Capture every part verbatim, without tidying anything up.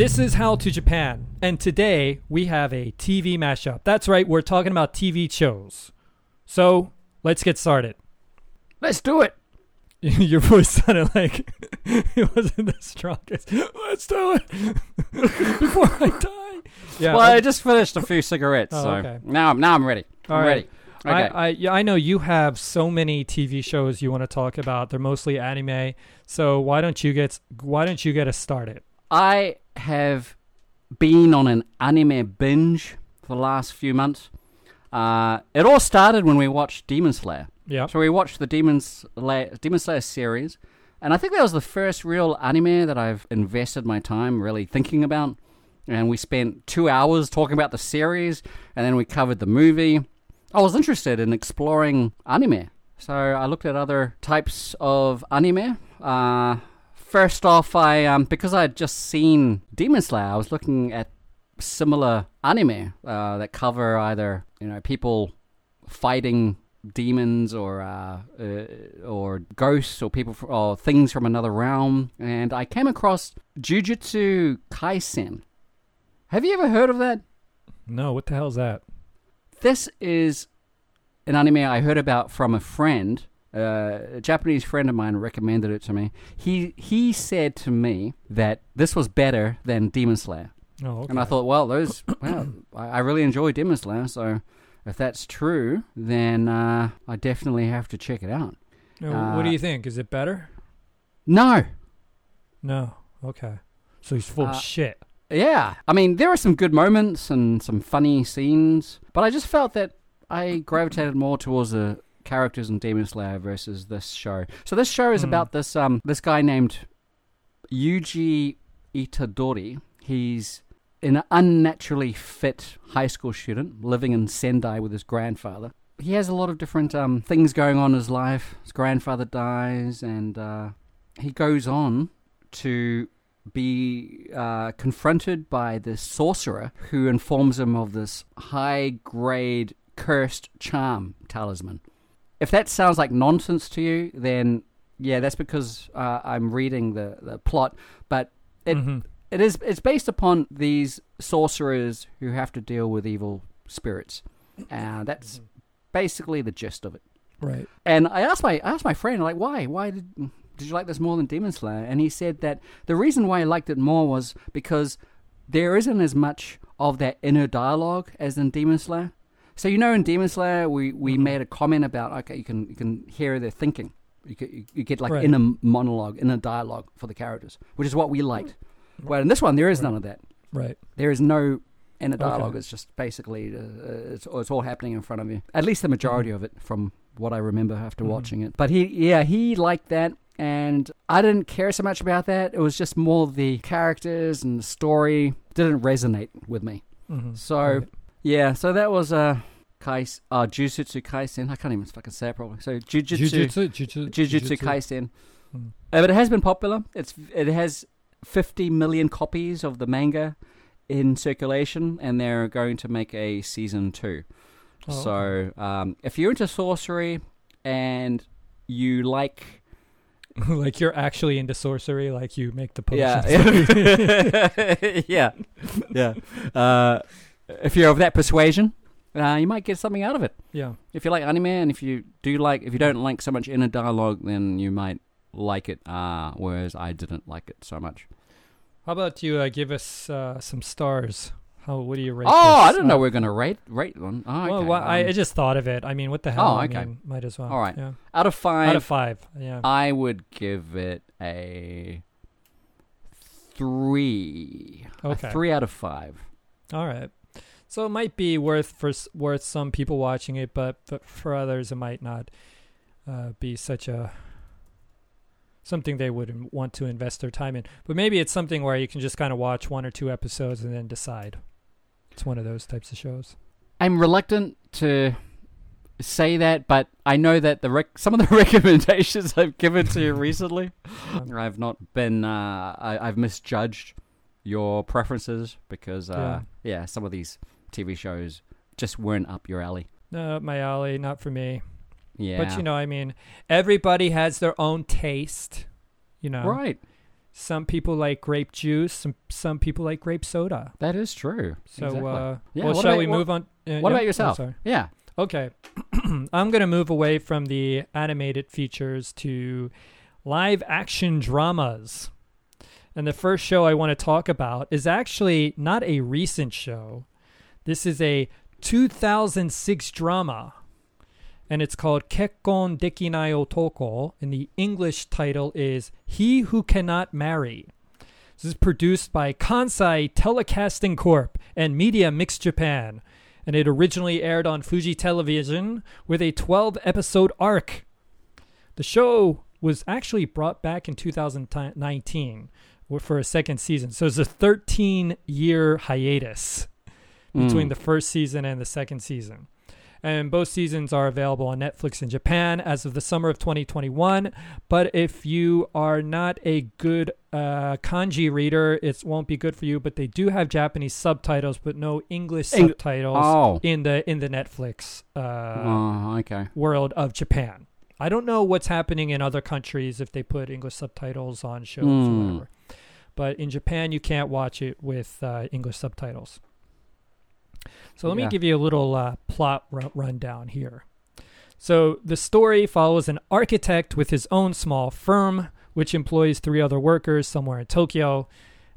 This is How to Japan, and today we have a T V mashup. That's right, we're talking about T V shows. So, let's get started. Let's do it! Your voice sounded like it wasn't the strongest. Let's do it! Before I die! Yeah, well, I just finished a few cigarettes, oh, so okay. now, now I'm ready. I'm All right. ready. Okay. I, I, I know you have so many T V shows you want to talk about. They're mostly anime. So why don't you get why don't you get us started? I have been on an anime binge for the last few months. Uh, it all started when we watched Demon Slayer. Yeah. So we watched the Demon Slayer, Demon Slayer series, and I think that was the first real anime that I've invested my time really thinking about. And we spent two hours talking about the series, and then we covered the movie. I was interested in exploring anime, so I looked at other types of anime. Uh, first off, I um, because I had just seen Demon Slayer, I was looking at similar anime uh, that cover either you know people fighting demons or uh, uh, or ghosts or people f- or things from another realm, and I came across Jujutsu Kaisen. Have you ever heard of that? No, what the hell is that? This is an anime I heard about from a friend, uh, a Japanese friend of mine recommended it to me. He he said to me that this was better than Demon Slayer. Oh, okay. And I thought, well, those, well, I really enjoy Demon Slayer, so if that's true, then uh, I definitely have to check it out. Now, uh, what do you think? Is it better? No. No. Okay. So he's full uh, of shit. Yeah, I mean, there are some good moments and some funny scenes, but I just felt that I gravitated more towards the characters in Demon Slayer versus this show. So this show is mm. about this um this guy named Yuji Itadori. He's an unnaturally fit high school student living in Sendai with his grandfather. He has a lot of different um things going on in his life. His grandfather dies, and uh, he goes on to be uh, confronted by this sorcerer who informs him of this high-grade cursed charm talisman. If that sounds like nonsense to you, then yeah, that's because uh, I'm reading the, the plot. But it mm-hmm. it is it's based upon these sorcerers who have to deal with evil spirits. Uh, that's mm-hmm. basically the gist of it. Right. And I asked my I asked my friend, like, why why did Did you like this more than Demon Slayer? And he said that the reason why he liked it more was because there isn't as much of that inner dialogue as in Demon Slayer. So you know, in Demon Slayer, we, we mm-hmm. made a comment about okay, you can you can hear their thinking, you can, you get like right. inner monologue, inner dialogue for the characters, which is what we liked. Right. Well, in this one, there is right. none of that. Right. There is no inner dialogue. Okay. It's just basically uh, it's it's all happening in front of you. At least the majority mm-hmm. of it, from what I remember after mm-hmm. watching it. But he yeah he liked that. And I didn't care so much about that. It was just more the characters and the story didn't resonate with me. Mm-hmm. So, right. yeah, so that was uh, Kais, uh, Jujutsu Kaisen. I can't even fucking say it properly. So, Jujutsu Jujutsu, Jujutsu, Jujutsu Kaisen. Mm-hmm. Uh, but it has been popular. It's It has fifty million copies of the manga in circulation, and they're going to make a season two. Oh. So, um, if you're into sorcery and you like... like you're actually into sorcery, like you make the potions. Yeah, yeah, yeah. Uh, if you're of that persuasion, uh, you might get something out of it. Yeah. If you like anime, and if you do like, if you don't like so much inner dialogue, then you might like it. Uh, whereas I didn't like it so much. How about you uh, give us uh, some stars? How? What do you rate? Oh, this? I didn't know uh, we we're gonna rate rate one. Oh, okay. Well, well um, I just thought of it. I mean, what the hell? Oh, okay. I mean, might as well. All right. Yeah. Out of five. Out of five. Yeah. I would give it a three. Okay. A three out of five. All right. So it might be worth for worth some people watching it, but for others, it might not uh, be such a something they wouldn't want to invest their time in. But maybe it's something where you can just kind of watch one or two episodes and then decide. It's one of those types of shows. I'm reluctant to say that, but I know that the rec- some of the recommendations I've given to you recently, I've not been, uh, I- I've misjudged your preferences because, uh, yeah. yeah, some of these T V shows just weren't up your alley. No, up my alley, not for me. Yeah. But, you know, I mean, everybody has their own taste, you know. Right. Some people like grape juice. Some some people like grape soda. That is true. So, exactly. uh, yeah, well, shall about, we move what, on? Uh, what yeah, about yourself? Oh, yeah. Okay. I'm going to move away from the animated features to live action dramas. And the first show I want to talk about is actually not a recent show. This is a two thousand six drama. And it's called Kekkon Dekinai Otoko, and the English title is He Who Cannot Marry. This is produced by Kansai Telecasting Corporation and Media Mix Japan, and it originally aired on Fuji Television with a twelve-episode arc. The show was actually brought back in two thousand nineteen for a second season, so it's a thirteen-year hiatus mm. between the first season and the second season. And both seasons are available on Netflix in Japan as of the summer of twenty twenty-one. But if you are not a good uh, kanji reader, it won't be good for you. But they do have Japanese subtitles, but no English Eng- subtitles oh. in the in the Netflix uh, oh, okay. world of Japan. I don't know what's happening in other countries if they put English subtitles on shows mm. or whatever. But in Japan, you can't watch it with uh, English subtitles. So let yeah. me give you a little uh, plot r- rundown here. So the story follows an architect with his own small firm, which employs three other workers somewhere in Tokyo.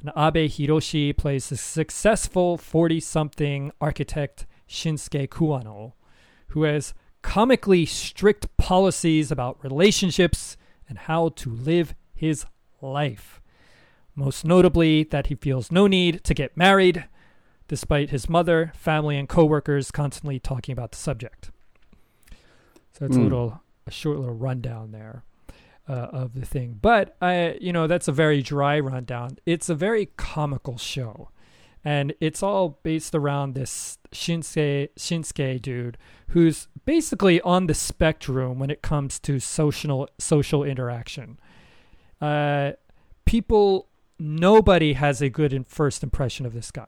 And Abe Hiroshi plays the successful forty-something architect Shinsuke Kuwano, who has comically strict policies about relationships and how to live his life. Most notably, that he feels no need to get married, despite his mother, family, and coworkers constantly talking about the subject. So it's mm. a little, a short little rundown there uh, of the thing. But I, you know, that's a very dry rundown. It's a very comical show, and it's all based around this Shinsuke Shinsuke dude who's basically on the spectrum when it comes to social social interaction. Uh, people, nobody has a good in first impression of this guy.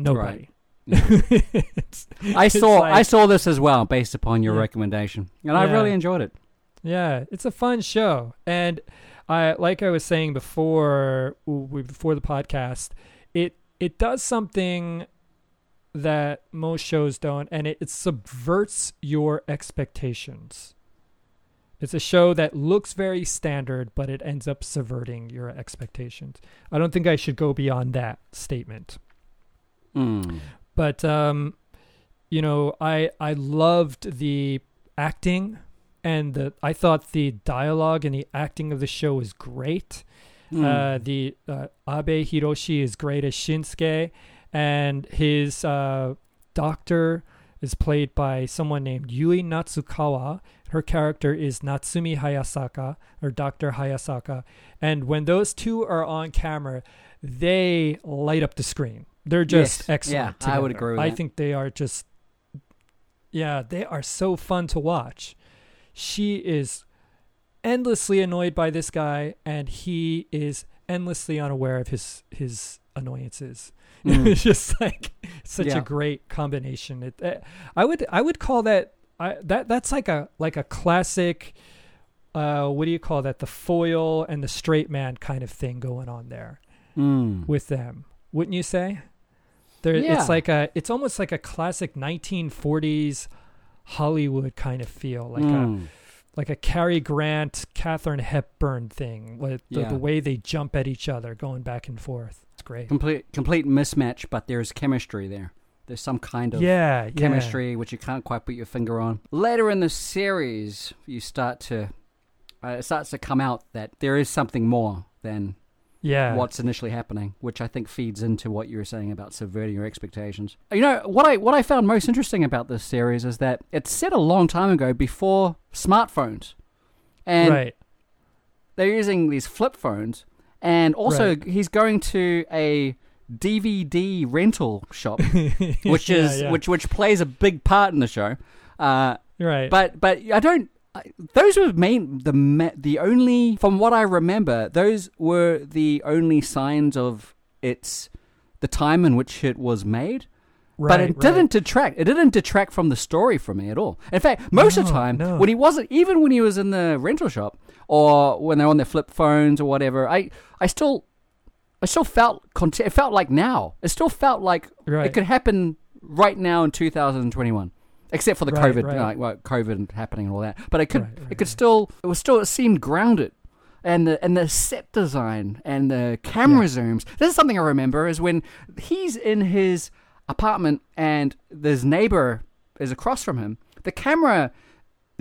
Nobody. Right. it's, I it's saw like, I saw this as well based upon your yeah. recommendation, and yeah. I really enjoyed it. Yeah, it's a fun show, and I like I was saying before before the podcast, it it does something that most shows don't, and it, it subverts your expectations. It's a show that looks very standard, but it ends up subverting your expectations. I don't think I should go beyond that statement. Mm. But, um, you know, I I loved the acting, and the, I thought the dialogue and the acting of the show was great. Mm. Uh, the uh, Abe Hiroshi is great as Shinsuke, and his uh, doctor is played by someone named Yui Natsukawa. Her character is Natsumi Hayasaka, or Doctor Hayasaka. And when those two are on camera, they light up the screen. They're just yes. excellent. Yeah, together. I would agree with I that. think they are just, yeah, they are so fun to watch. She is endlessly annoyed by this guy, and he is endlessly unaware of his, his annoyances. Mm. It's just like such yeah. a great combination. It, uh, I would I would call that I, that that's like a like a classic. Uh, what do you call that? The foil and the straight man kind of thing going on there mm. with them. Wouldn't you say? There, yeah. It's like a, it's almost like a classic nineteen forties Hollywood kind of feel, like mm. a, like a Cary Grant, Katharine Hepburn thing. Like the, yeah. the way they jump at each other, going back and forth. It's great. Complete, complete mismatch, but there's chemistry there. There's some kind of yeah, chemistry yeah. which you can't quite put your finger on. Later in the series, you start to, uh, it starts to come out that there is something more than. Yeah, what's initially happening, which I think feeds into what you were saying about subverting your expectations. You know, what I what I found most interesting about this series is that it's set a long time ago before smartphones. And right. they're using these flip phones. And also, right. he's going to a D V D rental shop, which is yeah, yeah. which which plays a big part in the show. Uh, right. But but I don't... Those were main, the the only, from what I remember, those were the only signs of its the time in which it was made. Right, but it right. didn't detract. It didn't detract from the story for me at all. In fact, most no, of the time, no. when he wasn't, even when he was in the rental shop or when they're on their flip phones or whatever, I, I still, I still felt. It felt like now. It still felt like right. it could happen right now in two thousand twenty-one, except for the right, COVID, right. You know, like well, COVID happening and all that. But it could, right, right, it could right. still. It was still. It seemed grounded. And the and the set design and the camera yeah. zooms. This is something I remember is when he's in his apartment and his neighbor is across from him. The camera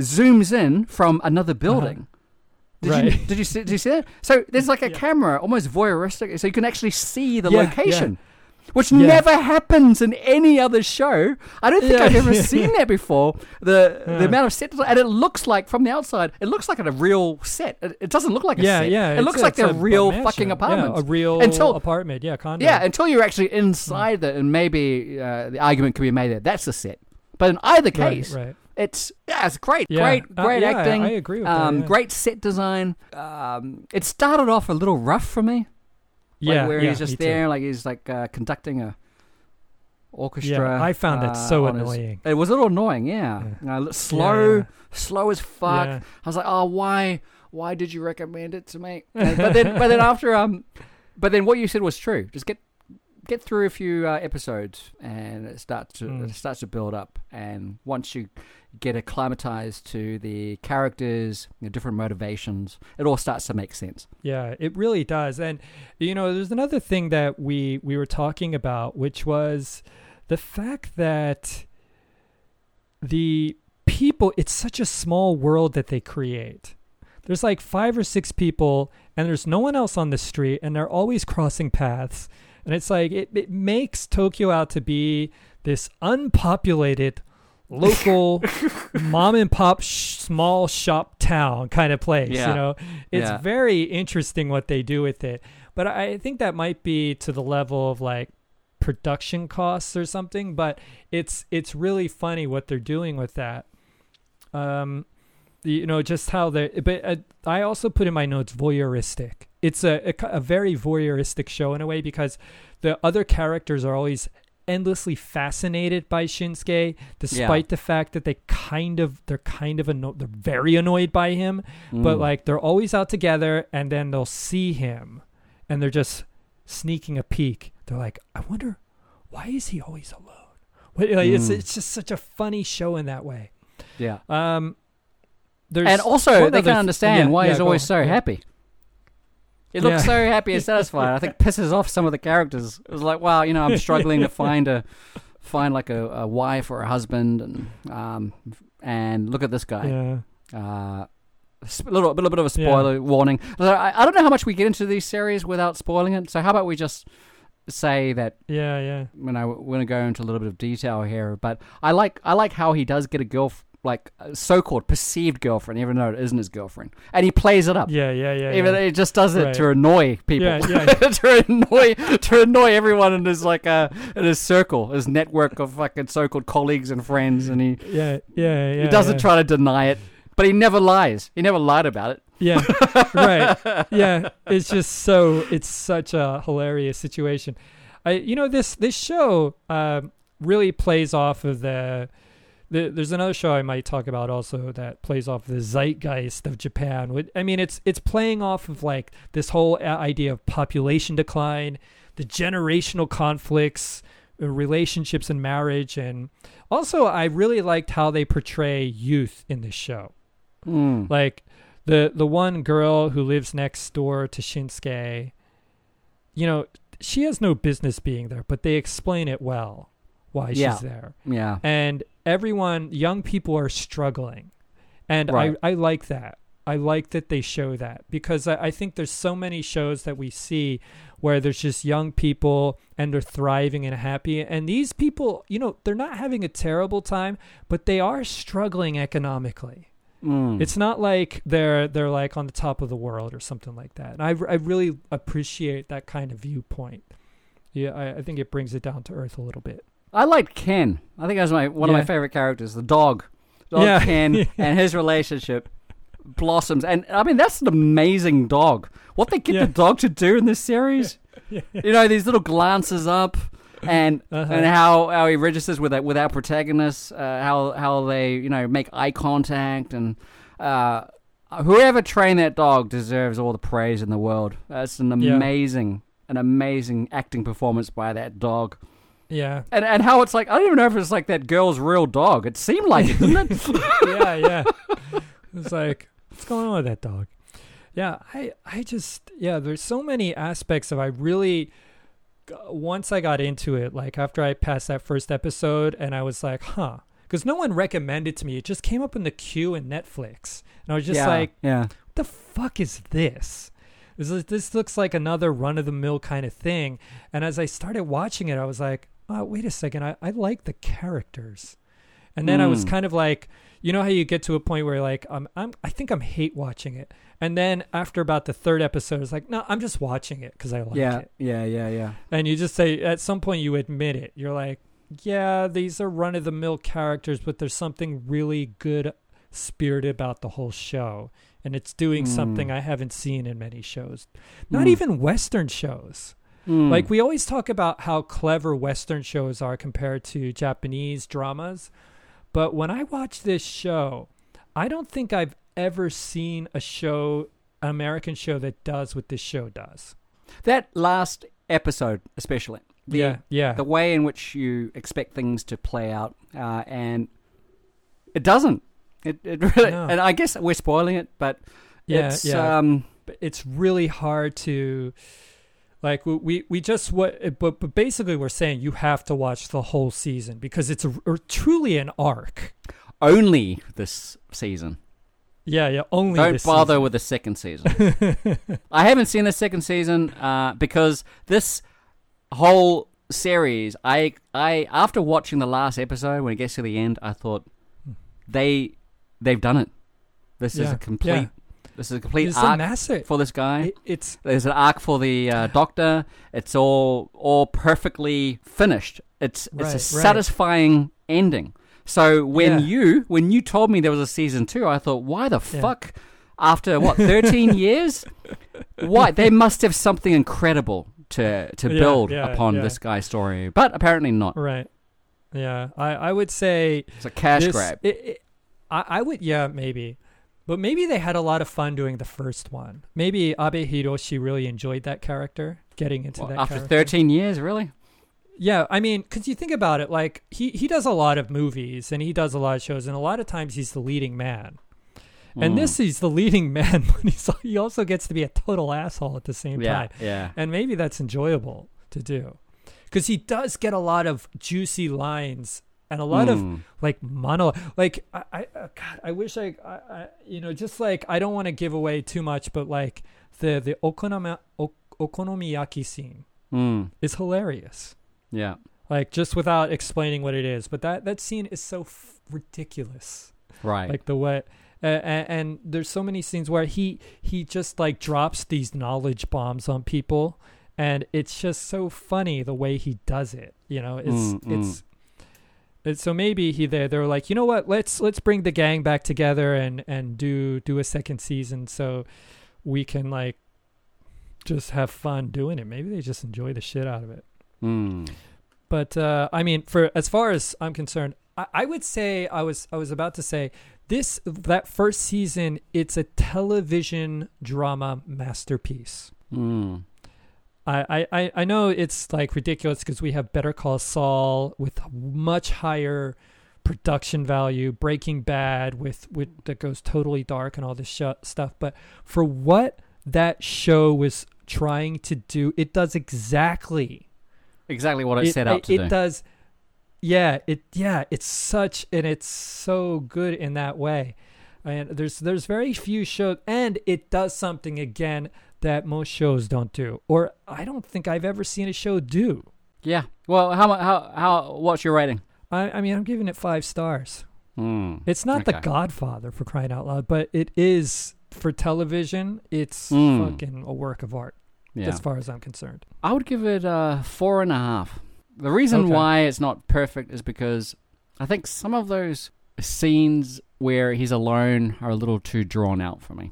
zooms in from another building. Uh-huh. Did, right. you, did you see, did you see that? So there's like a yeah. camera, almost voyeuristic, so you can actually see the yeah, location, yeah. which yeah. never happens in any other show. I don't think yeah. I've ever seen that before. The yeah. the amount of set design, and it looks like from the outside, it looks like a real set. It, it doesn't look like a yeah, set. Yeah, it looks like they're real fucking apartments. Yeah, a real until, apartment. Yeah, condo. Yeah, until you're actually inside yeah. that, and maybe uh, the argument could be made that that's a set. But in either case, right, right. it's yeah, it's great, yeah. great, great uh, yeah, acting. I, I agree with um, that. Yeah. Great set design. Um, it started off a little rough for me. Yeah, like where yeah, he's just there, too. like he's like uh, conducting a orchestra. Yeah, I found that uh, so annoying. His, it was a little annoying. Yeah, yeah. Uh, slow, yeah. slow as fuck. Yeah. I was like, oh, why, why did you recommend it to me? But then, but then after um, but then what you said was true. Just get. Get through a few uh, episodes, and it starts to mm. it starts to build up. And once you get acclimatized to the characters, you know, different motivations, it all starts to make sense. Yeah, it really does. And you know, there's another thing that we we were talking about, which was the fact that the people—it's such a small world that they create. There's like five or six people, and there's no one else on the street, and they're always crossing paths. And it's like, it, it makes Tokyo out to be this unpopulated, local, mom and pop, sh- small shop town kind of place, yeah. you know? It's yeah. very interesting what they do with it. But I think that might be to the level of like production costs or something, but it's it's really funny what they're doing with that. Um, you know, just how they're, but uh, I also put in my notes, voyeuristic. It's a, a, a very voyeuristic show in a way because the other characters are always endlessly fascinated by Shinsuke, despite yeah. the fact that they kind of they're kind of anno- they're very annoyed by him. Mm. But like they're always out together, and then they'll see him, and they're just sneaking a peek. They're like, I wonder why is he always alone? What, like, mm. It's it's just such a funny show in that way. Yeah. Um. There's and also they can't understand yeah, why yeah, he's always on. so yeah. happy. It looks yeah. so happy and satisfied. I think pisses off some of the characters. It was like, wow, you know, I'm struggling to find a, find like a, a wife or a husband, and um, and look at this guy. Yeah. Uh, a little, little bit of a spoiler yeah. warning. I, I don't know how much we get into these series without spoiling it. So how about we just say that? Yeah, yeah. When I we're gonna go into a little bit of detail here, but I like I like how he does get a girlfriend. Like so-called perceived girlfriend, even though it isn't his girlfriend, and he plays it up. Yeah, yeah, yeah. Even yeah. he just does it right. to annoy people, yeah, yeah. to annoy to annoy everyone in his like uh in his circle, his network of fucking so-called colleagues and friends, and he yeah yeah yeah he doesn't yeah. try to deny it, but he never lies. He never lied about it. Yeah, right. Yeah, it's just so it's such a hilarious situation. I you know this this show uh, really plays off of the. There's another show I might talk about also that plays off the zeitgeist of Japan. I mean, it's it's playing off of like this whole idea of population decline, the generational conflicts, relationships and marriage. And also, I really liked how they portray youth in this show. Mm. Like the, the one girl who lives next door to Shinsuke, you know, she has no business being there, but they explain it well why yeah. she's there. Yeah. And everyone, young people are struggling. And right. I, I like that. I like that they show that because I, I think there's so many shows that we see where there's just young people and they're thriving and happy. And these people, you know, they're not having a terrible time, but they are struggling economically. Mm. It's not like they're they're like on the top of the world or something like that. And I, I really appreciate that kind of viewpoint. Yeah, I, I think it brings it down to earth a little bit. I liked Ken. I think that was my one yeah. of my favorite characters, the dog. Dog yeah. Ken yeah. and his relationship blossoms. And, I mean, that's an amazing dog. What they get yeah. the dog to do in this series, yeah. you know, these little glances up, and uh-huh. and how, how he registers with with our protagonists, uh, how how they you know make eye contact, and uh, whoever trained that dog deserves all the praise in the world. That's an amazing yeah. an amazing acting performance by that dog. Yeah, and and how it's like, I don't even know if it's like that girl's real dog. It seemed like it, didn't it? yeah, yeah. It's like, what's going on with that dog? Yeah, I, I just, yeah, there's so many aspects of, I really, once I got into it, like after I passed that first episode, and I was like, huh, because no one recommended to me. It just came up in the queue in Netflix. And I was just yeah, like, yeah. what the fuck is this? This, this looks like another run-of-the-mill kind of thing. And as I started watching it, I was like, oh, wait a second, I, I like the characters. And then mm. I was kind of like, you know how you get to a point where like, I'm, I'm, I think I'm hate watching it. And then after about the third episode, it's like, no, I'm just watching it because I like yeah, it. Yeah, yeah, yeah, yeah. And you just say, at some point you admit it. You're like, yeah, these are run-of-the-mill characters, but there's something really good-spirited about the whole show. And it's doing mm. something I haven't seen in many shows. Not mm. even Western shows. Mm. Like, we always talk about how clever Western shows are compared to Japanese dramas. But when I watch this show, I don't think I've ever seen a show, an American show, that does what this show does. That last episode, especially. The, yeah, yeah. The way in which you expect things to play out, uh, and it doesn't. It, it really, no. And I guess we're spoiling it, but yeah, it's, yeah. Um, it's really hard to, like, we we just what, but but basically we're saying you have to watch the whole season because it's a, a, truly an arc. Only this season. Yeah, yeah. Only don't this bother season. With the second season. I haven't seen the second season uh, because this whole series, I I after watching the last episode, when it gets to the end, I thought they. They've done it. This yeah. is a complete. Yeah. This is a complete it's arc a for this guy. It, it's there's an arc for the uh, doctor. It's all all perfectly finished. It's right, it's a right. satisfying ending. So when yeah. you when you told me there was a season two, I thought, why the yeah. fuck? After what thirteen years, why they must have something incredible to to yeah, build yeah, upon yeah. this guy's story. But apparently not. Right. Yeah, I, I would say it's a cash this, grab. It, it, I, I would, yeah, maybe. But maybe they had a lot of fun doing the first one. Maybe Abe Hiroshi really enjoyed that character, getting into well, that after character. thirteen years, really? Yeah, I mean, because you think about it, like, he, he does a lot of movies, and he does a lot of shows, and a lot of times he's the leading man. Mm. And this, he's the leading man, but he's, he also gets to be a total asshole at the same yeah, time. Yeah. And maybe that's enjoyable to do. Because he does get a lot of juicy lines and a lot mm. of like monologue, like I, I, God, I wish I, I, I, you know, just like I don't want to give away too much, but like the the okonomi, o, okonomiyaki scene mm. is hilarious. Yeah, like just without explaining what it is, but that that scene is so f- ridiculous, right? Like the way, uh, and, and there's so many scenes where he he just like drops these knowledge bombs on people, and it's just so funny the way he does it. You know, it's mm, it's. Mm. So maybe he they they were like, you know what, let's let's bring the gang back together and, and do do a second season so we can like just have fun doing it. Maybe they just enjoy the shit out of it. Mm. But uh, I mean, for as far as I'm concerned, I, I would say I was I was about to say this that first season, it's a television drama masterpiece. Mm. I, I, I know it's like ridiculous because we have Better Call Saul with much higher production value, Breaking Bad with, with that goes totally dark and all this sh- stuff. But for what that show was trying to do, it does exactly exactly what it, it set out to it do. It does, yeah. It yeah. It's such and it's so good in that way. And there's there's very few shows, and it does something again that most shows don't do, or I don't think I've ever seen a show do. Yeah. Well, how how how? What's your rating? I, I mean, I'm giving it five stars. Mm, it's not okay. The Godfather, for crying out loud, but it is for television. It's mm. fucking a work of art, yeah. as far as I'm concerned. I would give it a four and a half. The reason okay. why it's not perfect is because I think some of those scenes where he's alone are a little too drawn out for me.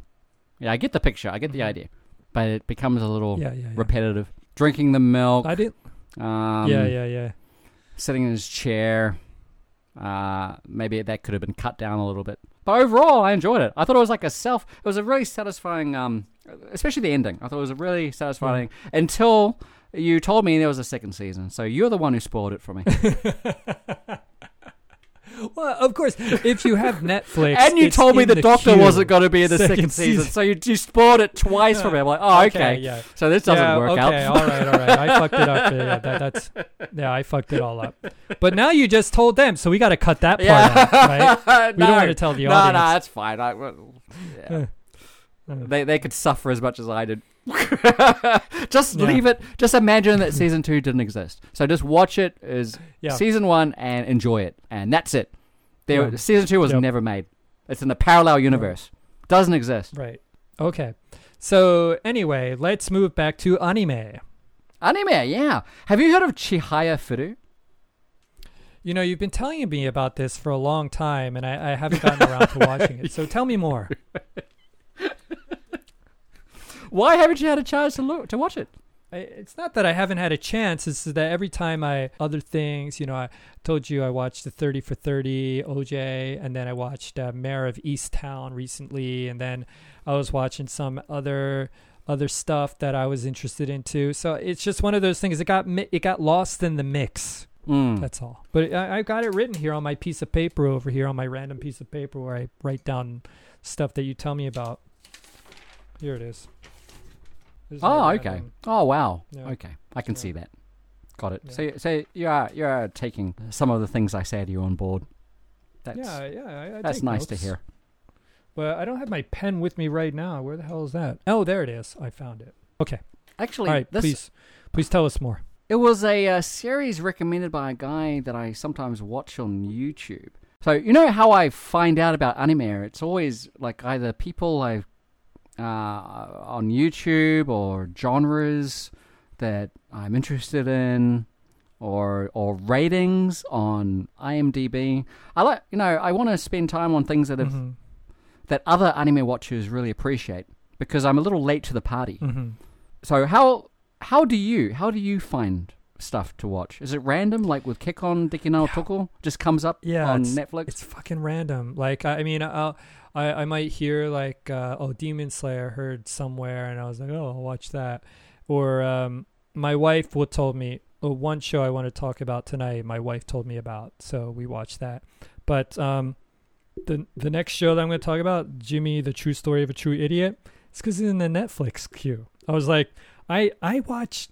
Yeah, I get the picture. I get the idea. But it becomes a little yeah, yeah, yeah. repetitive. Drinking the milk. I didn't. Um, yeah, yeah, yeah. Sitting in his chair. Uh, maybe that could have been cut down a little bit. But overall, I enjoyed it. I thought it was like a self... It was a really satisfying... Um, especially the ending. I thought it was a really satisfying... Yeah. Until you told me there was a second season. So you're the one who spoiled it for me. Well, of course, if you have Netflix... And you told me the, the Doctor queue. wasn't going to be in the second, second season, season, so you, you spoiled it twice for me. I'm like, oh, okay. okay. Yeah. So this doesn't yeah, work okay, out. Okay, all right, all right. I fucked it up. Yeah, that, that's, yeah, I fucked it all up. But now you just told them, so we got to cut that part yeah. out, right? We no, don't want to tell the no, audience. No, no, that's fine. I, yeah. they, they could suffer as much as I did. Just yeah. leave it. Just imagine that season two didn't exist. So just watch it as yeah. season one and enjoy it, and that's it. There, yeah. season two was yep. never made. It's in a parallel universe. Right. Doesn't exist. Right. Okay. So anyway, let's move back to anime. Anime. Yeah. Have you heard of Chihayafuru? You know, you've been telling me about this for a long time, and I, I haven't gotten around to watching it. So tell me more. Why haven't you had a chance to look to watch it? I, it's not that I haven't had a chance. It's that every time I other things, you know, I told you I watched the thirty for thirty O J, and then I watched uh, Mayor of Easttown recently, and then I was watching some other other stuff that I was interested into. So it's just one of those things. It got it got lost in the mix. Mm. That's all. But I, I got it written here on my piece of paper over here on my random piece of paper where I write down stuff that you tell me about. Here it is. There's oh, okay. Random. Oh, wow. Yeah. Okay. I can yeah. see that. Got it. Yeah. So, so you are you are taking some of the things I say to you on board. That's, yeah, yeah. I, I that's nice notes. to hear. Well, I don't have my pen with me right now. Where the hell is that? Oh, there it is. I found it. Okay. Actually, all right, this, please, please tell us more. It was a uh, series recommended by a guy that I sometimes watch on YouTube. So, you know how I find out about anime? It's always like either people I've Uh, on YouTube or genres that I'm interested in, or or ratings on IMDb. I like, you know, I want to spend time on things that have mm-hmm. that other anime watchers really appreciate, because I'm a little late to the party. Mm-hmm. So how how do you how do you find stuff to watch? Is it random, like with Kekon Dekinao Toko just comes up yeah, on it's, Netflix? It's fucking random. Like I, I mean, I'll. I, I might hear like, uh, oh, Demon Slayer heard somewhere, and I was like, oh, I'll watch that. Or um, my wife will told me, oh, one show I want to talk about tonight, my wife told me about, so we watched that. But um, the the next show that I'm going to talk about, Jimmy, the True Story of a True Idiot, it's because it's in the Netflix queue. I was like, I, I watched,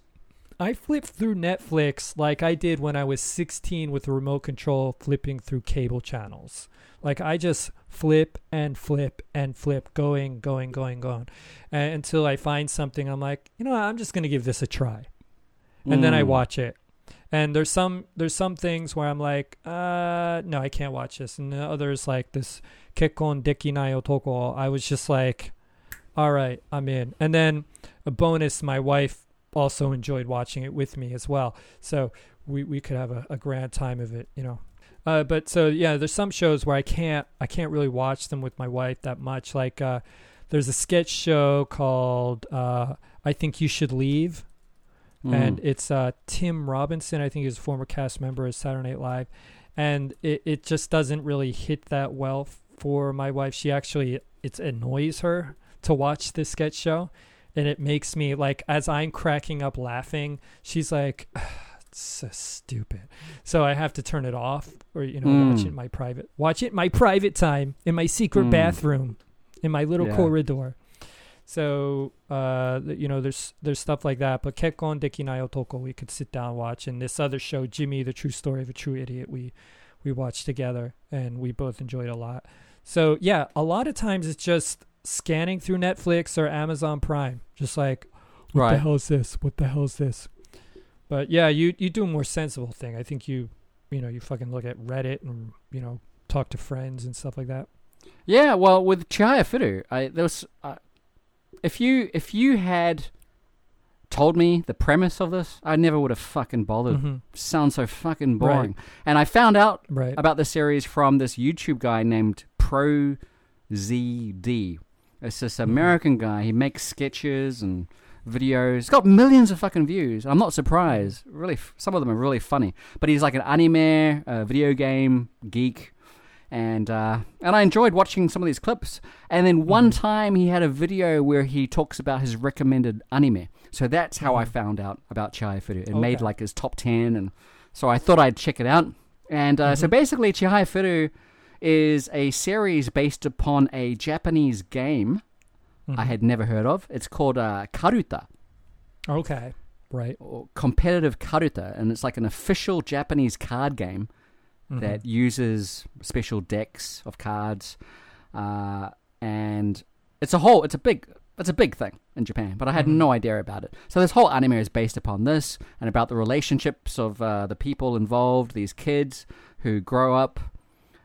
I flipped through Netflix like I did when I was sixteen with a remote control flipping through cable channels. Like I just... flip and flip and flip, going, going, going, going, uh, until I find something. I'm like, you know, I'm just gonna give this a try, and mm. then I watch it. And there's some there's some things where I'm like, uh, no, I can't watch this. And the others, like this Kekkon Dekinai Otoko, I was just like, all right, I'm in. And then a bonus, my wife also enjoyed watching it with me as well, so we we could have a, a grand time of it, you know. Uh, but so yeah, there's some shows where I can't I can't really watch them with my wife that much. Like uh, there's a sketch show called uh, I Think You Should Leave, mm. and it's uh, Tim Robinson. I think he's a former cast member of Saturday Night Live, and it, it just doesn't really hit that well f- for my wife. She actually it annoys her to watch this sketch show, and it makes me like as I'm cracking up laughing, she's like. So stupid. So I have to turn it off, or you know, mm. watch it in my private, watch it in my private time, in my secret mm. bathroom, in my little yeah. corridor. So uh, you know, there's there's stuff like that. But Kekkon Dekinai Otoko, we could sit down and watch, and this other show, Jimmy, the True Story of a True Idiot, we we watched together, and we both enjoyed a lot. So yeah, a lot of times it's just scanning through Netflix or Amazon Prime, just like, what right. the hell is this? What the hell is this? But yeah, you, you do a more sensible thing. I think you, you know, you fucking look at Reddit and, you know, talk to friends and stuff like that. Yeah, well, with Chihayafuru, I there was, uh, if you if you had told me the premise of this, I never would have fucking bothered. Mm-hmm. Sounds so fucking boring. Right. And I found out right. about the series from this YouTube guy named ProZD. It's this American mm-hmm. guy. He makes sketches and videos. It's got millions of fucking views. I'm not surprised. Really, some of them are really funny. But he's like an anime, uh, video game geek. And uh, and I enjoyed watching some of these clips. And then one mm. time he had a video where he talks about his recommended anime. So that's how mm. I found out about Chihayafuru. It okay. made like his top ten. And so I thought I'd check it out. And uh, mm-hmm. so basically Chihayafuru is a series based upon a Japanese game mm-hmm. I had never heard of. It's called uh, Karuta. Okay, right. Or competitive Karuta. And it's like an official Japanese card game. Mm-hmm. That uses special decks of cards, uh, and it's a whole, it's a big, it's a big thing in Japan. But I had mm-hmm. no idea about it. So this whole anime is based upon this and about the relationships of uh, the people involved, these kids who grow up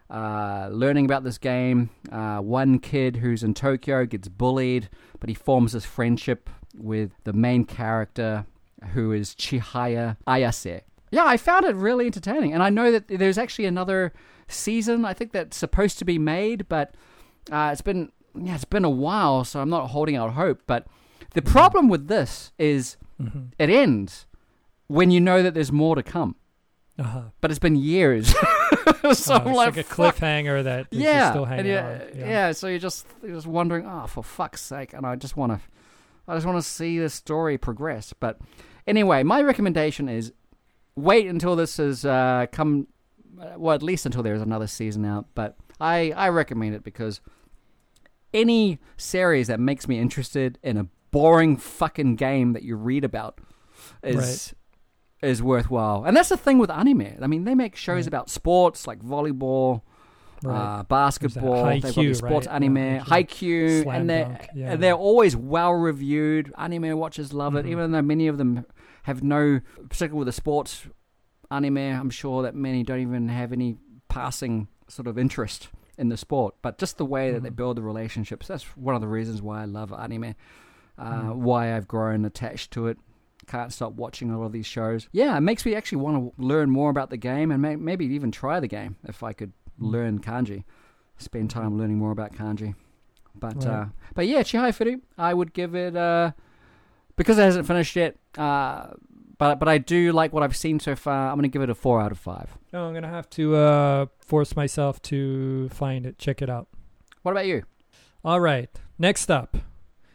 uh, learning about this game. Uh, one kid who's in Tokyo gets bullied, but he forms this friendship with the main character who is Chihaya Ayase. Yeah, I found it really entertaining. And I know that there's actually another season, I think, that's supposed to be made, but uh, it's been yeah, it's been a while, so I'm not holding out hope. But the mm-hmm. problem with this is mm-hmm. it ends when you know that there's more to come. Uh-huh. But it's been years. so oh, it's I'm like, like a fuck. cliffhanger that yeah, you're still hanging you, on. Yeah. yeah, so you're just, you're just wondering, oh, for fuck's sake, and I just want to I just want to see this story progress. But anyway, my recommendation is wait until this has uh, come, well, at least until there's another season out, but I, I recommend it because any series that makes me interested in a boring fucking game that you read about is right. is worthwhile. And that's the thing with anime. I mean, they make shows right. about sports like volleyball, right. uh, basketball, Haikyuu, they've got these sports right? anime, yeah, Haikyuu, and they're, yeah. and they're always well-reviewed. Anime watchers love mm-hmm. it, even though many of them have no, particularly with the sports anime, I'm sure that many don't even have any passing sort of interest in the sport. But just the way that mm-hmm. they build the relationships, that's one of the reasons why I love anime, uh, mm-hmm. why I've grown attached to it. Can't stop watching a lot of these shows. Yeah, it makes me actually want to learn more about the game and may- maybe even try the game if I could mm-hmm. learn kanji, spend time learning more about kanji. But right. uh, but yeah, Chihayafuru, I would give it... Uh, Because it hasn't finished yet, uh, but but I do like what I've seen so far. I'm going to give it a four out of five. No, I'm going to have to uh, force myself to find it, check it out. What about you? All right. Next up,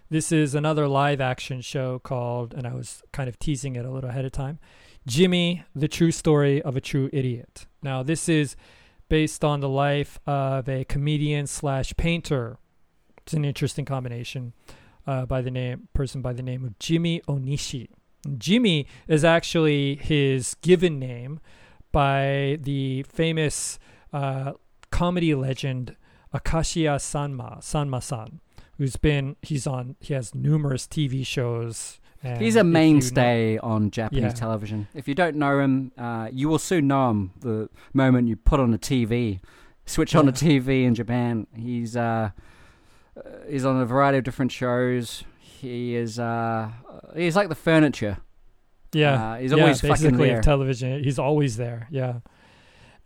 this is another live action show called, and I was kind of teasing it a little ahead of time, Jimmy, the True Story of a True Idiot. Now, this is based on the life of a comedian slash painter. It's an interesting combination. Uh, by the name person by the name of Jimmy Onishi. Jimmy is actually his given name by the famous uh, comedy legend Akashiya Sanma, Sanma-san, who's been he's on he has numerous T V shows. And he's a mainstay know, on Japanese yeah. television. If you don't know him, uh, you will soon know him the moment you put on a T V, switch yeah. on a T V in Japan. He's uh Uh, he's on a variety of different shows. He is uh, he's like the furniture. Yeah, uh, he's always yeah, fucking there. Television. He's always there. Yeah,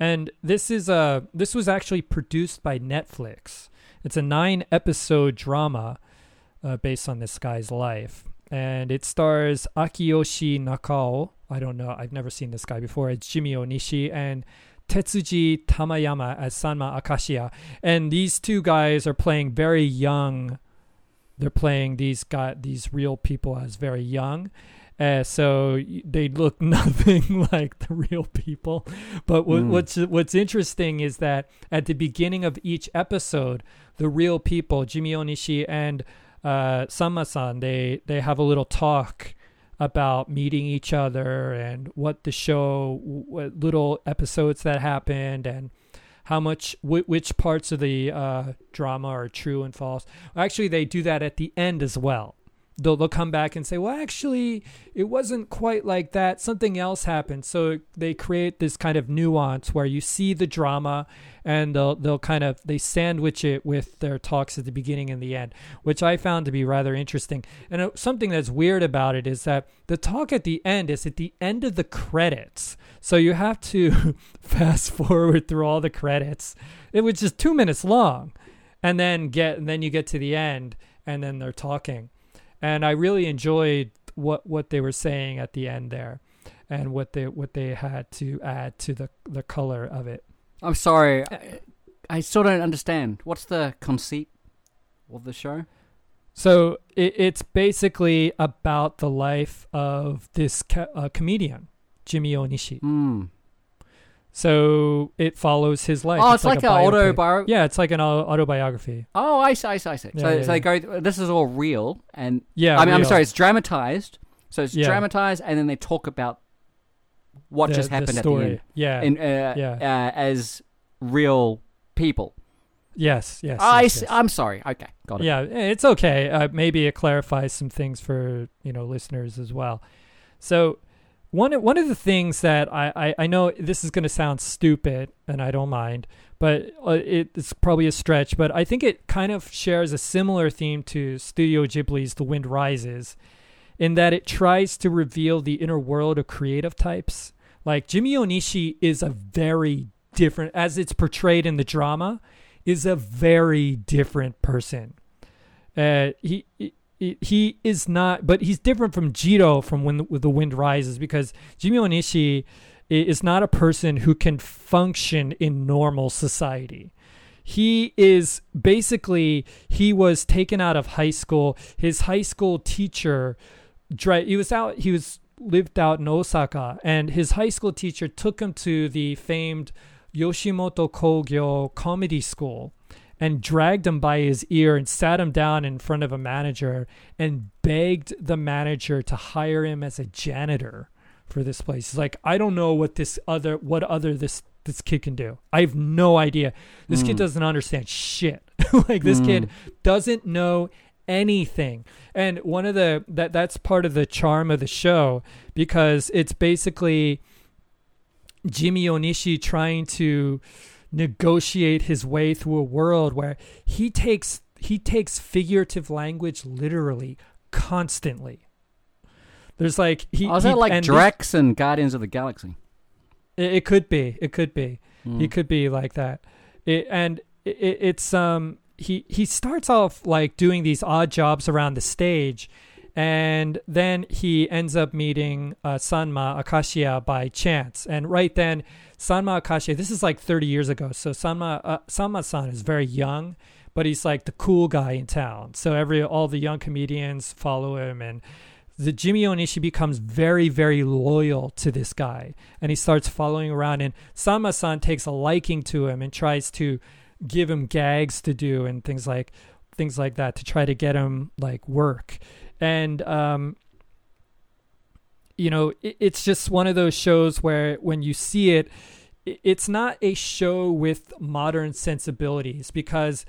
and this is a this was actually produced by Netflix. It's a nine episode drama uh, based on this guy's life, and it stars Akiyoshi Nakao. I don't know. I've never seen this guy before. It's Jimmy Onishi and Tetsuji Tamayama as Sanma Akashiya. And these two guys are playing very young. They're playing these guy, these real people as very young. Uh, so they look nothing like the real people. But what, mm. what's what's interesting is that at the beginning of each episode, the real people, Jimmy Onishi and uh, Sanma-san, they, they have a little talk about meeting each other and what the show, what little episodes that happened and how much, which parts of the uh, drama are true and false. Actually, they do that at the end as well. They'll, they'll come back and say, well, actually, it wasn't quite like that. Something else happened. So they create this kind of nuance where you see the drama and they'll, they'll kind of, they sandwich it with their talks at the beginning and the end, which I found to be rather interesting. And something that's weird about it is that the talk at the end is at the end of the credits. So you have to fast forward through all the credits, it was just two minutes long, and then get, and then you get to the end and then they're talking. And I really enjoyed what what they were saying at the end there, and what they what they had to add to the the color of it. I'm sorry, I, I still don't understand. What's the conceit of the show? So it, it's basically about the life of this co- uh, comedian, Jimmy Onishi. Mm. So it follows his life. Oh, it's, it's like, like an autobiography. Yeah, it's like an autobiography. Oh, I see, I see, I see. Yeah, so yeah, so yeah. They go, this is all real. And yeah, I mean, real. I'm sorry, it's dramatized. So it's yeah. dramatized, and then they talk about what the, just happened the story. At the end. Yeah. In, uh, yeah. Uh, as real people. Yes, yes. I yes, see, yes. I'm sorry. Okay, got it. Yeah, it's okay. Uh, maybe it clarifies some things for, you know, listeners as well. So... One one of the things that I, I, I know this is going to sound stupid, and I don't mind, but it, it's probably a stretch, but I think it kind of shares a similar theme to Studio Ghibli's The Wind Rises, in that it tries to reveal the inner world of creative types. Like Jimmy Onishi is a very different, as it's portrayed in the drama, is a very different person. Uh, he... he He is not, but he's different from Jiro from When the Wind Rises, because Jimmy Onishi is not a person who can function in normal society. He is basically, he was taken out of high school. His high school teacher, he was out, he was lived out in Osaka, and his high school teacher took him to the famed Yoshimoto Kogyo comedy school, and dragged him by his ear and sat him down in front of a manager and begged the manager to hire him as a janitor for this place. He's like, I don't know what this other, what other this, this kid can do. I have no idea. This mm. kid doesn't understand shit. Like this mm. kid doesn't know anything. And one of the, that that's part of the charm of the show, because it's basically Jimmy Onishi trying to negotiate his way through a world where he takes he takes figurative language literally constantly. There's like he oh, is he, that like and Drex and Guardians of the Galaxy? It, it could be. It could be. Mm. He could be like that. It, and it, it's um he he starts off like doing these odd jobs around the stage, and then he ends up meeting uh, Sanma Akashiya by chance, and right then. Sanma Akashiya, this is like thirty years ago, so Sanma uh, Sanma-san is very young, but he's like the cool guy in town. So every all the young comedians follow him, and the Jimmy Onishi becomes very, very loyal to this guy, and he starts following around, and Sanma-san takes a liking to him and tries to give him gags to do and things like things like that to try to get him like work. And um you know, it's just one of those shows where when you see it, it's not a show with modern sensibilities, because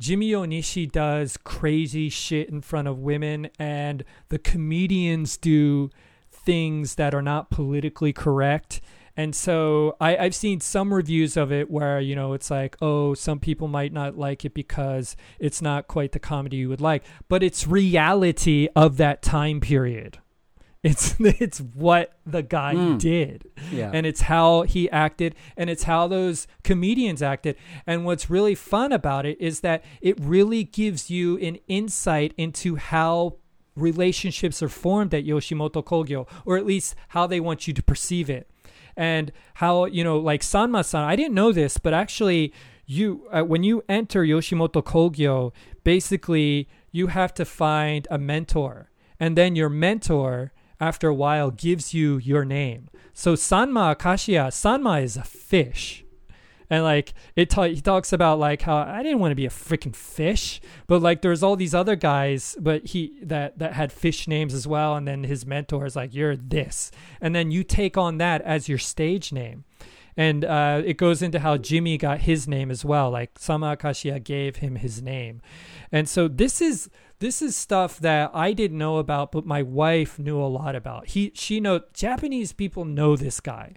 Jimmy Onishi does crazy shit in front of women, and the comedians do things that are not politically correct. And so I, I've seen some reviews of it where, you know, it's like, oh, some people might not like it because it's not quite the comedy you would like. But it's reality of that time period. It's it's what the guy mm. did, yeah. and it's how he acted, and it's how those comedians acted. And what's really fun about it is that it really gives you an insight into how relationships are formed at Yoshimoto Kogyo, or at least how they want you to perceive it. And how, you know, like Sanma-san, I didn't know this, but actually you uh, when you enter Yoshimoto Kogyo, basically you have to find a mentor, and then your mentor... after a while, gives you your name. So Sanma Akashiya, Sanma is a fish. And like, it ta- he talks about like how, I didn't want to be a freaking fish, but like there's all these other guys, but he, that, that had fish names as well. And then his mentor is like, you're this. And then you take on that as your stage name. And uh, it goes into how Jimmy got his name as well. Like Sanma Akashiya gave him his name. And so this is, this is stuff that I didn't know about, but my wife knew a lot about. He, she know Japanese people know this guy,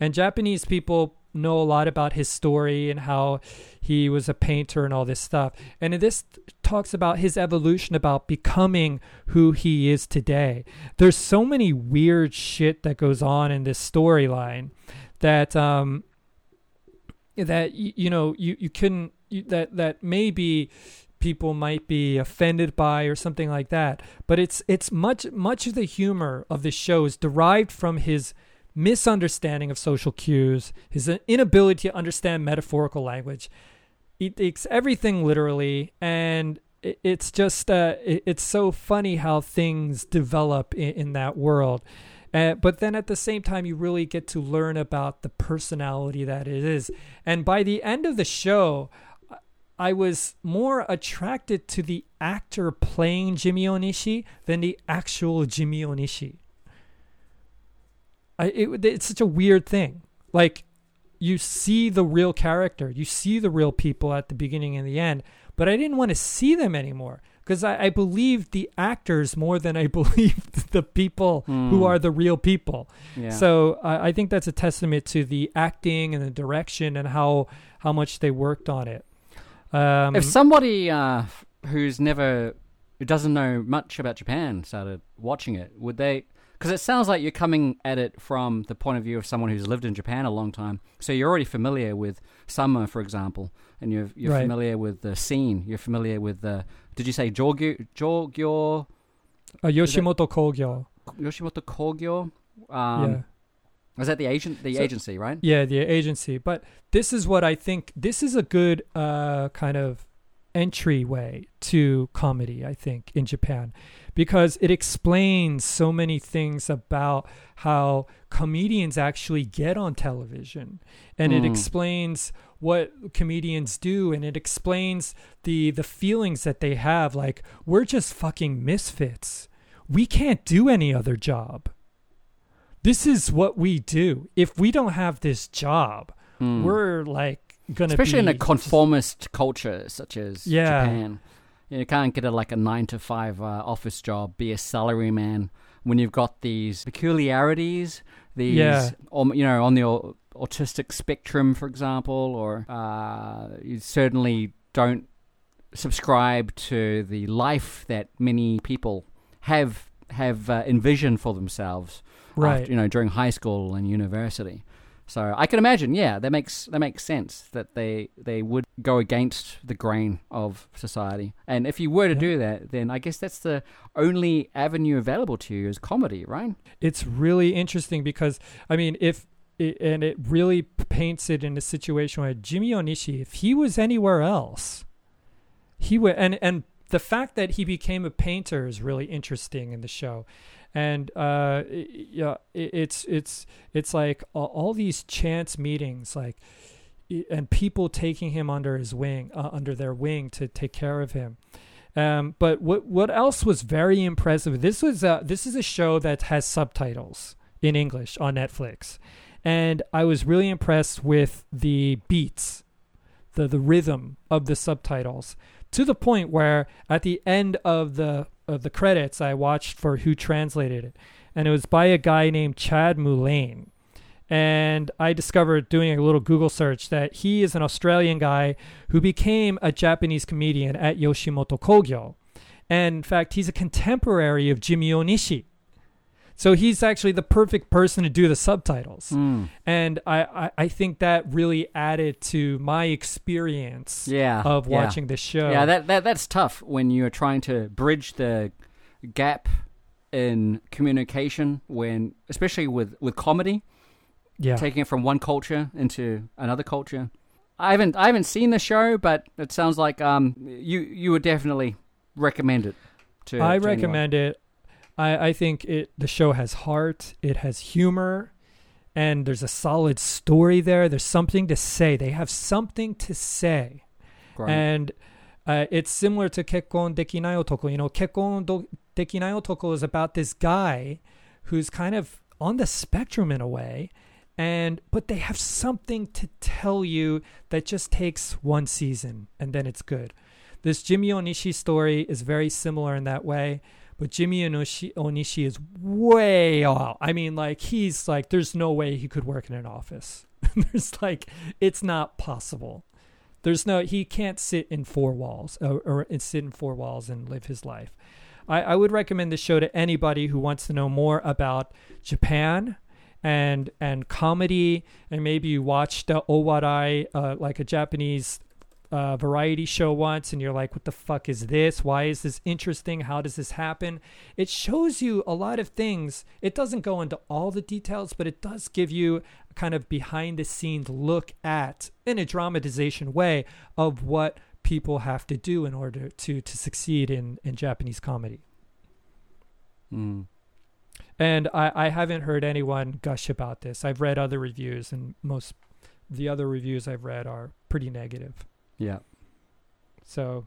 and Japanese people know a lot about his story and how he was a painter and all this stuff. And this talks about his evolution, about becoming who he is today. There's so many weird shit that goes on in this storyline that um, that you know you you couldn't that that maybe. people might be offended by or something like that. But it's it's much much of the humor of this show is derived from his misunderstanding of social cues, his inability to understand metaphorical language. He takes everything literally, and it's just uh, it's so funny how things develop in, in that world. Uh, but then at the same time, you really get to learn about the personality that it is. And by the end of the show, I was more attracted to the actor playing Jimmy Onishi than the actual Jimmy Onishi. I, it, it's such a weird thing. Like, you see the real character. You see the real people at the beginning and the end. But I didn't want to see them anymore because I, I believed the actors more than I believed the people mm. who are the real people. Yeah. So uh, I think that's a testament to the acting and the direction and how, how much they worked on it. Um, if somebody uh, who's never, who doesn't know much about Japan started watching it, would they... Because it sounds like you're coming at it from the point of view of someone who's lived in Japan a long time. So you're already familiar with Sanma, for example, and you're you're right. familiar with the scene. You're familiar with the... Did you say Jogyo? Jogyo uh, Yoshimoto Kogyo. Yoshimoto Kogyo? Um, yeah. Was that the agent? The so, agency, right? Yeah, the agency. But this is what I think... This is a good uh, kind of entryway to comedy, I think, in Japan. Because it explains so many things about how comedians actually get on television. And mm. it explains what comedians do. And it explains the the feelings that they have. Like, we're just fucking misfits. We can't do any other job. This is what we do. If we don't have this job, mm. we're like going to be... Especially in a conformist just, culture such as yeah. Japan. You can't get a, like a nine to five uh, office job, be a salaryman, when you've got these peculiarities, these, yeah. um, you know, on the au- autistic spectrum, for example, or uh, you certainly don't subscribe to the life that many people have have uh, envisioned for themselves, right? After, you know, during high school and university. So I can imagine, yeah, that makes that makes sense that they they would go against the grain of society. And if you were to yeah. do that, then I guess that's the only avenue available to you is comedy, right? It's really interesting because, I mean, if it, and it really paints it in a situation where Jimmy Onishi, if he was anywhere else, he would, and, and the fact that he became a painter is really interesting in the show. And uh, yeah, it's it's it's like all these chance meetings, like, and people taking him under his wing, uh, under their wing to take care of him. Um, but what what else was very impressive? This was a, this is a show that has subtitles in English on Netflix, and I was really impressed with the beats, the the rhythm of the subtitles, to the point where at the end of the of the credits I watched for who translated it, and it was by a guy named Chad Mulane, and I discovered doing a little Google search that he is an Australian guy who became a Japanese comedian at Yoshimoto Kogyo, and in fact he's a contemporary of Jimmy Onishi, so he's actually the perfect person to do the subtitles. mm. And I, I, I think that really added to my experience yeah, of watching yeah. this show. Yeah, that, that that's tough when you're trying to bridge the gap in communication, when especially with, with comedy, yeah. taking it from one culture into another culture. I haven't I haven't seen the show, but it sounds like um you, you would definitely recommend it to I to recommend anyone. it. I, I think it the show has heart, it has humor, and there's a solid story there. There's something to say. They have something to say. Great. And uh, it's similar to Kekkon Dekinai Otoko. You know, Kekkon Dekinai Otoko is about this guy who's kind of on the spectrum in a way, and but they have something to tell you that just takes one season, and then it's good. This Jimmy Onishi story is very similar in that way. But Jimmy Onishi, Onishi is way off. I mean, like, he's like, there's no way he could work in an office. There's like, it's not possible. There's no, he can't sit in four walls or, or sit in four walls and live his life. I, I would recommend this show to anybody who wants to know more about Japan and and comedy. And maybe you watched uh, Owarai, uh, like a Japanese uh, variety show once, and you're like, what the fuck is this? Why is this interesting? How does this happen? It shows you a lot of things. It doesn't go into all the details, but it does give you a kind of behind the scenes look at, in a dramatization way, of what people have to do in order to to succeed in, in Japanese comedy. Mm. And I, I haven't heard anyone gush about this. I've read other reviews, and most the other reviews I've read are pretty negative. Yeah. So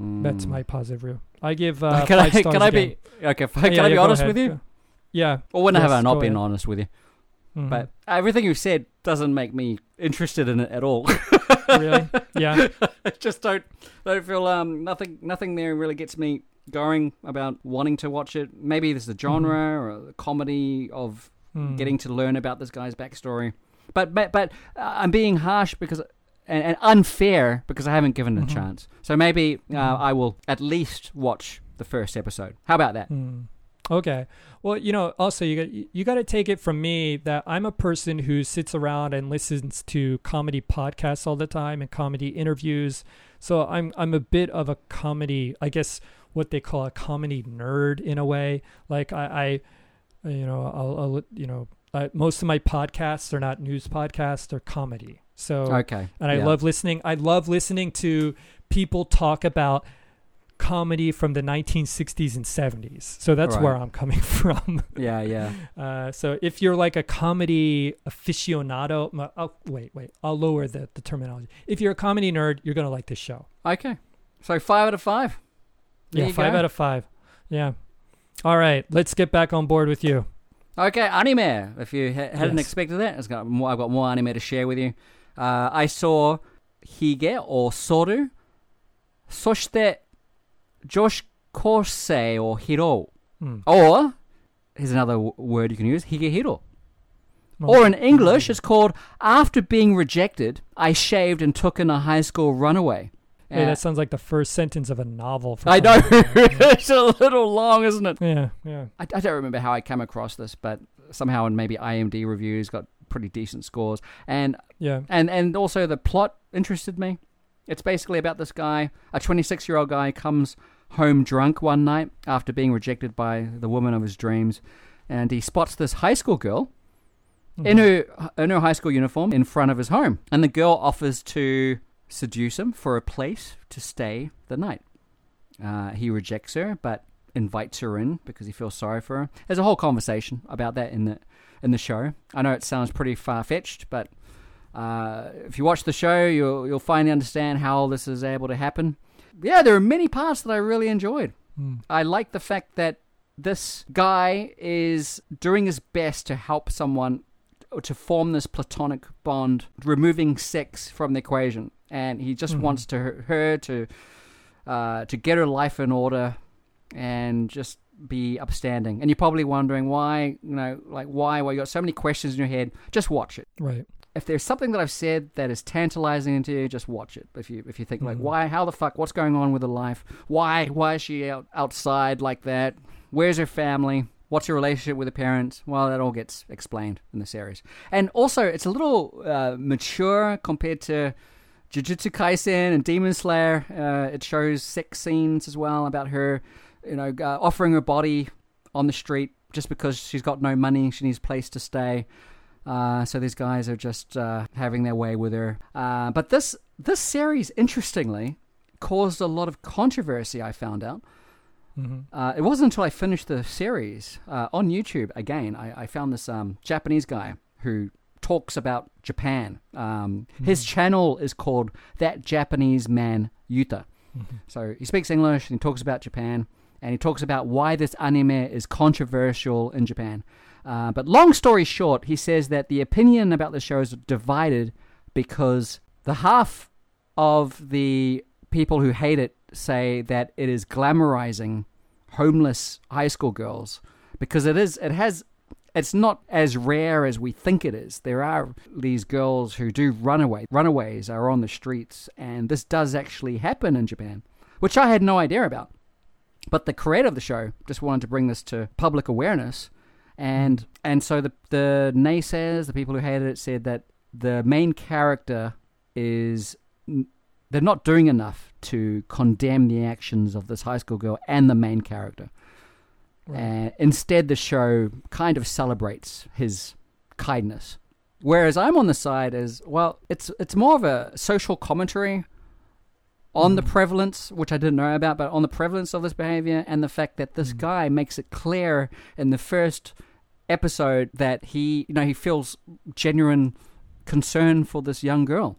mm. that's my positive review. I give uh, can five I, stars Can I again. be okay? Can yeah, I be yeah, honest ahead. with you? Go. Yeah. Or when yes, I have not been ahead. honest with you, mm-hmm. but everything you've said doesn't make me interested in it at all. Really? Yeah. I just don't don't feel um nothing nothing there really gets me going about wanting to watch it. Maybe there's a genre mm. or a comedy of mm. getting to learn about this guy's backstory. But but, but uh, I'm being harsh because and, and unfair because I haven't given it mm-hmm. a chance. So maybe uh, mm. I will at least watch the first episode. How about that? Mm. Okay. Well, you know, also you got you got to take it from me that I'm a person who sits around and listens to comedy podcasts all the time and comedy interviews. So I'm I'm a bit of a comedy, I guess, what they call a comedy nerd in a way. Like I, I you know, I'll, I'll you know, I, most of my podcasts are not news podcasts; they're comedy. So okay, and I yeah. love listening. I love listening to people talk about comedy from the nineteen sixties and seventies. So that's right. where I'm coming from. Yeah, yeah. Uh, so if you're like a comedy aficionado, I'll, wait, wait, I'll lower the, the terminology. If you're a comedy nerd, you're gonna like this show. Okay, so five out of five. There yeah, five go. out of five. Yeah. All right, let's get back on board with you. Okay, anime. If you ha- hadn't yes. expected that, it's got more, I've got more anime to share with you. Uh, I saw Hige or Soru, Soshite Joshikosei or Hiro. Mm. Or, here's another w- word you can use, Higehiro. Oh. Or in English, it's called After Being Rejected, I Shaved and Took in a High School Runaway. Hey, uh, that sounds like the first sentence of a novel. For I know. It's a little long, isn't it? Yeah, yeah. I, I don't remember how I came across this, but somehow in maybe I M D B reviews got pretty decent scores. And yeah. and, and also the plot interested me. It's basically about this guy, a twenty-six-year-old guy comes home drunk one night after being rejected by the woman of his dreams, and he spots this high school girl mm-hmm. in her in her high school uniform in front of his home. And the girl offers to seduce him for a place to stay the night. Uh, he rejects her, but invites her in because he feels sorry for her. There's a whole conversation about that in the in the show. I know it sounds pretty far-fetched, but uh, if you watch the show, you'll you'll finally understand how all this is able to happen. Yeah, there are many parts that I really enjoyed. Mm. I like the fact that this guy is doing his best to help someone to form this platonic bond, removing sex from the equation. And he just mm-hmm. wants to her to uh, to get her life in order and just be upstanding. And you're probably wondering why, you know, like why? Well, you got so many questions in your head. Just watch it. Right. If there's something that I've said that is tantalizing to you, just watch it. If you if you think mm-hmm. like why, how the fuck, what's going on with her life? Why why is she out, outside like that? Where's her family? What's your relationship with the parents? Well, that all gets explained in the series. And also, it's a little uh, mature compared to Jujutsu Kaisen and Demon Slayer. Uh, it shows sex scenes as well about her, you know, uh, offering her body on the street just because she's got no money. She needs a place to stay. Uh, so these guys are just uh, having their way with her. Uh, but this this series, interestingly, caused a lot of controversy, I found out. Mm-hmm. Uh, it wasn't until I finished the series uh, on YouTube again. I, I found this um, Japanese guy who talks about Japan. Um, mm-hmm. His channel is called That Japanese Man Yuta. Mm-hmm. So he speaks English and he talks about Japan, and he talks about why this anime is controversial in Japan. Uh, but long story short, he says that the opinion about the show is divided because the half of the people who hate it say that it is glamorizing homeless high school girls because it is it has it's not as rare as we think it is. There are these girls who do runaway runaways are on the streets, and this does actually happen in Japan, which I had no idea about. But the creator of the show just wanted to bring this to public awareness, and and so the the naysayers, the people who hated it, said that the main character is they're not doing enough to condemn the actions of this high school girl and the main character. Right. Uh, instead, the show kind of celebrates his kindness. Whereas I'm on the side as, well, it's it's more of a social commentary on mm. the prevalence, which I didn't know about, but on the prevalence of this behavior and the fact that this mm. guy makes it clear in the first episode that he, you know, he feels genuine concern for this young girl.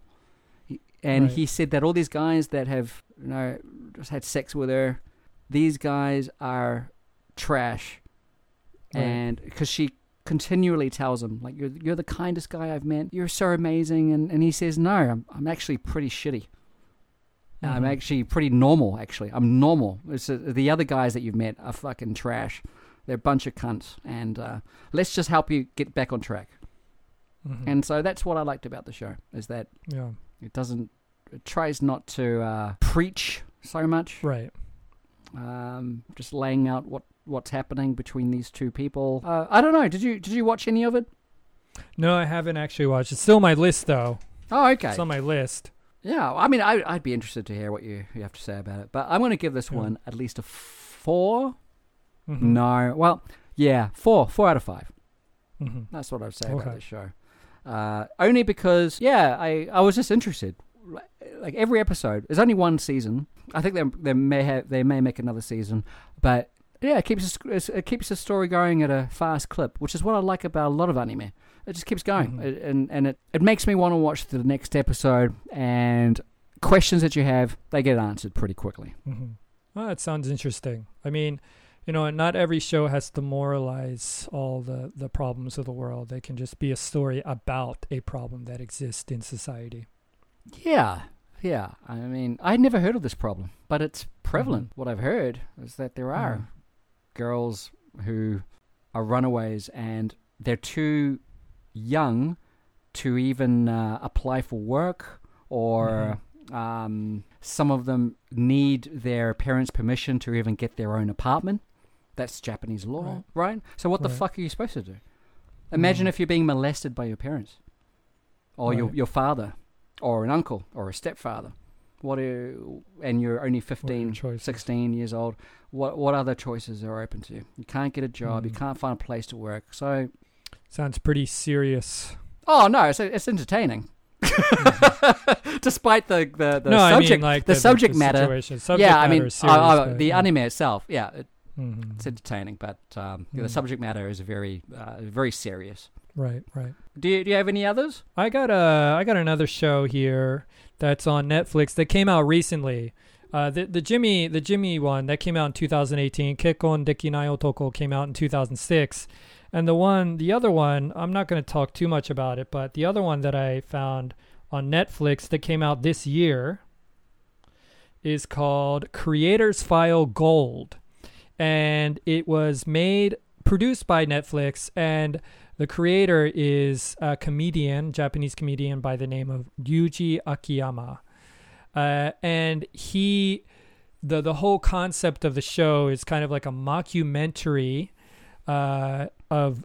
And right. he said that all these guys that have, you know, just had sex with her, these guys are trash. Right. And because she continually tells him, like, you're you're the kindest guy I've met. You're so amazing. And, and he says, no, I'm, I'm actually pretty shitty. Mm-hmm. I'm actually pretty normal, actually. I'm normal. It's, uh, the other guys that you've met are fucking trash. They're a bunch of cunts. And uh, let's just help you get back on track. Mm-hmm. And so that's what I liked about the show, is that yeah. it doesn't, it tries not to uh, preach so much. Right. Um, just laying out what, what's happening between these two people. Uh, I don't know. Did you did you watch any of it? No, I haven't actually watched. It's still on my list, though. Oh, okay. It's on my list. Yeah. I mean, I, I'd be interested to hear what you, you have to say about it. But I'm going to give this yeah. one at least a four. Mm-hmm. No. Well, yeah, four. Four out of five. Mm-hmm. That's what I'd say okay. about this show. Uh, only because, yeah, I, I was just interested. Like every episode, there's only one season. I think they they may have they may make another season, but yeah, it keeps it keeps the story going at a fast clip, which is what I like about a lot of anime. It just keeps going, mm-hmm. it, and and it, it makes me want to watch the next episode. And questions that you have, they get answered pretty quickly. Mm-hmm. Well, that sounds interesting. I mean, you know, not every show has to moralize all the, the problems of the world. They can just be a story about a problem that exists in society. Yeah, yeah. I mean, I'd never heard of this problem, but it's prevalent. Mm-hmm. What I've heard is that there are mm-hmm. girls who are runaways and they're too young to even uh, apply for work or... Mm-hmm. Um, some of them need their parents' permission to even get their own apartment. That's Japanese law, right? right? So what right. the fuck are you supposed to do? Imagine mm. if you're being molested by your parents or right. your your father or an uncle or a stepfather. What are, and you're only fifteen, sixteen years old. What what other choices are open to you? You can't get a job. Mm. You can't find a place to work. So sounds pretty serious. Oh, no, it's, it's entertaining. Despite the the, the no, subject, I mean, like the, the subject the matter, situation. subject yeah, I mean, serious, uh, uh, the yeah. anime itself, yeah, it, mm-hmm. it's entertaining, but um, mm. the subject matter is very, uh, very serious. Right, right. Do you do you have any others? I got a I got another show here that's on Netflix that came out recently. Uh, the the Jimmy the Jimmy one that came out in two thousand eighteen. Kekkon Dekinai Otoko came out in two thousand six. And the one, the other one, I'm not going to talk too much about it, but the other one that I found on Netflix that came out this year is called Creators File Gold. And it was made, produced by Netflix, and the creator is a comedian, Japanese comedian by the name of Yuji Akiyama. Uh, and he, the, the whole concept of the show is kind of like a mockumentary uh of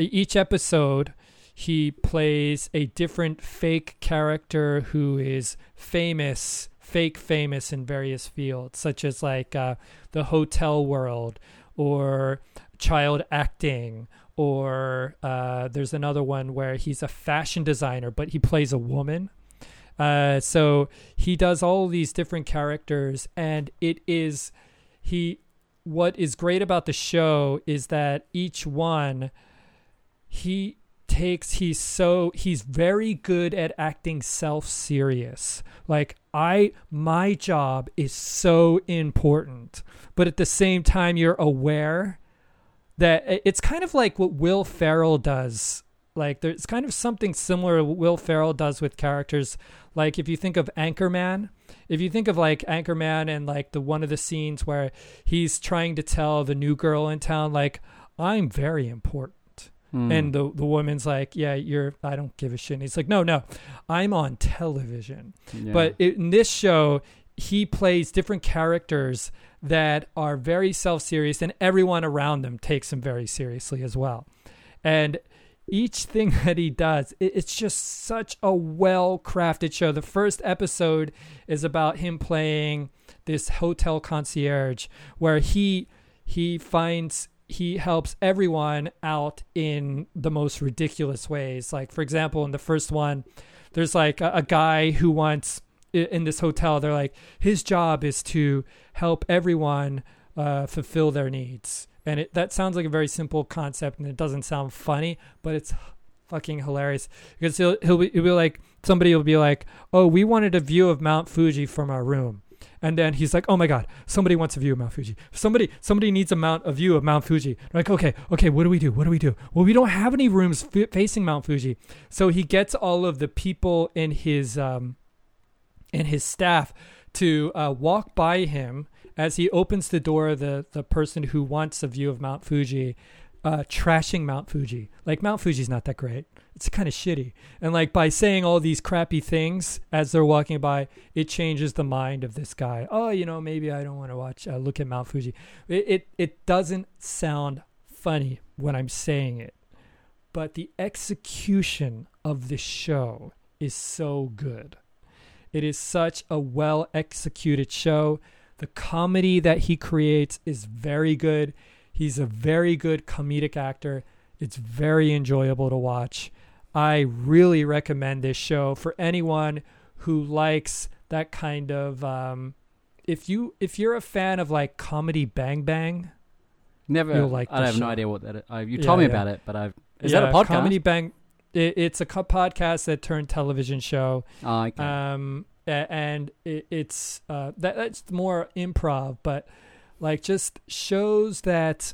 each episode. He plays a different fake character who is famous, fake famous in various fields, such as like uh, the hotel world or child acting, or uh, there's another one where he's a fashion designer, but he plays a woman. Uh, so he does all these different characters, and it is, he... What is great about the show is that each one, he takes, he's so, he's very good at acting self-serious. Like, I, my job is so important. But at the same time, you're aware that it's kind of like what Will Ferrell does. Like, there's kind of something similar to what Will Ferrell does with characters. Like, if you think of Anchorman, if you think of like Anchorman and like the one of the scenes where he's trying to tell the new girl in town, like, I'm very important. Mm. And the, the woman's like, yeah, you're, I don't give a shit. And he's like, no, no, I'm on television. Yeah. But in this show, he plays different characters that are very self-serious, and everyone around them takes him very seriously as well. And each thing that he does, it's just such a well-crafted show. The first episode is about him playing this hotel concierge where he he finds he helps everyone out in the most ridiculous ways. Like, for example, in the first one, there's like a, a guy who wants in this hotel, they're like, his job is to help everyone uh, fulfill their needs. And it, that sounds like a very simple concept, and it doesn't sound funny, but it's fucking hilarious. Because he'll, he'll, be, he'll be like, somebody will be like, oh, we wanted a view of Mount Fuji from our room. And then he's like, oh my God, somebody wants a view of Mount Fuji. Somebody somebody needs a, mount, a view of Mount Fuji. They're like, okay, okay, what do we do? What do we do? Well, we don't have any rooms f- facing Mount Fuji. So he gets all of the people in his, um, in his staff to uh, walk by him. As he opens the door, the, the person who wants a view of Mount Fuji, uh, trashing Mount Fuji. Like, Mount Fuji's not that great. It's kind of shitty. And, like, by saying all these crappy things as they're walking by, it changes the mind of this guy. Oh, you know, maybe I don't want to watch, uh, look at Mount Fuji. It, it it doesn't sound funny when I'm saying it. But the execution of the show is so good. It is such a well-executed show. The comedy that he creates is very good. He's a very good comedic actor. It's very enjoyable to watch. I really recommend this show for anyone who likes that kind of... Um, if, you, if you're if you a fan of like Comedy Bang Bang, Never, you'll like I have show. No idea what that is. I, you yeah, told me yeah. about it, but I've... Is yeah, that a podcast? Comedy Bang... It, it's a co- podcast that turned television show. Oh, okay. Um... And it's uh, that that's more improv, but like just shows that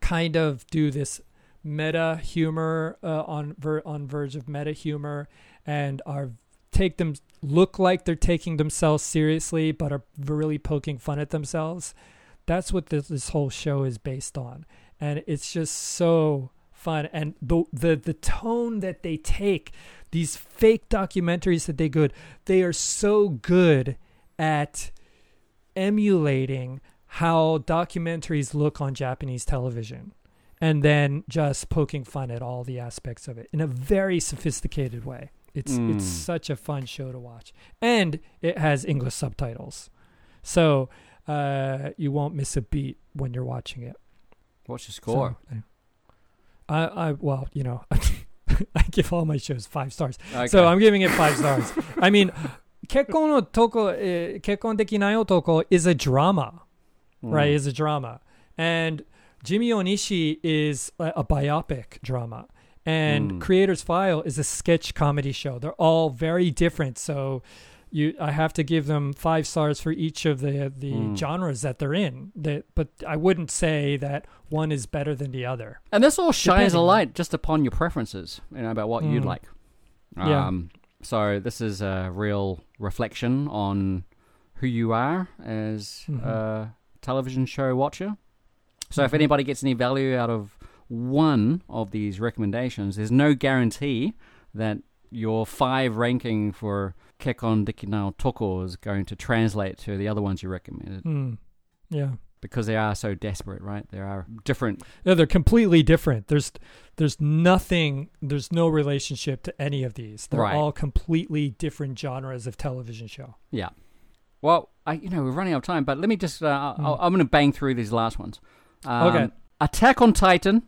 kind of do this meta humor uh, on ver- on verge of meta humor, and are take them look like they're taking themselves seriously, but are really poking fun at themselves. That's what this, this whole show is based on, and it's just so fun. And the the the tone that they take. These fake documentaries that they good, they are so good at emulating how documentaries look on Japanese television and then just poking fun at all the aspects of it in a very sophisticated way. It's mm. it's such a fun show to watch. And it has English subtitles. So uh, you won't miss a beat when you're watching it. What's your score? So, I, I well, you know... I give all my shows five stars. Okay. So I'm giving it five stars. I mean, Kekkon no Toko, Kekkon Dekinai Otoko is a drama, mm. right? Is a drama. And Jimmy Onishi is a, a biopic drama. And mm. Creator's File is a sketch comedy show. They're all very different. So you, I have to give them five stars for each of the, the mm. genres that they're in. That, but I wouldn't say that one is better than the other. And this all shines a light just upon your preferences, you know, about what mm. you'd like. Yeah. Um, so this is a real reflection on who you are as mm-hmm. a television show watcher. So mm-hmm. if anybody gets any value out of one of these recommendations, there's no guarantee that your five ranking for Kekkon Dekinai Otoko is going to translate to the other ones you recommended. Mm. Yeah. Because they are so desperate, right? They are different. Yeah, they're completely different. There's there's nothing, there's no relationship to any of these. They're right. all completely different genres of television show. Yeah. Well, I you know, we're running out of time, but let me just, uh, mm. I'll, I'm going to bang through these last ones. Um, okay. Attack on Titan.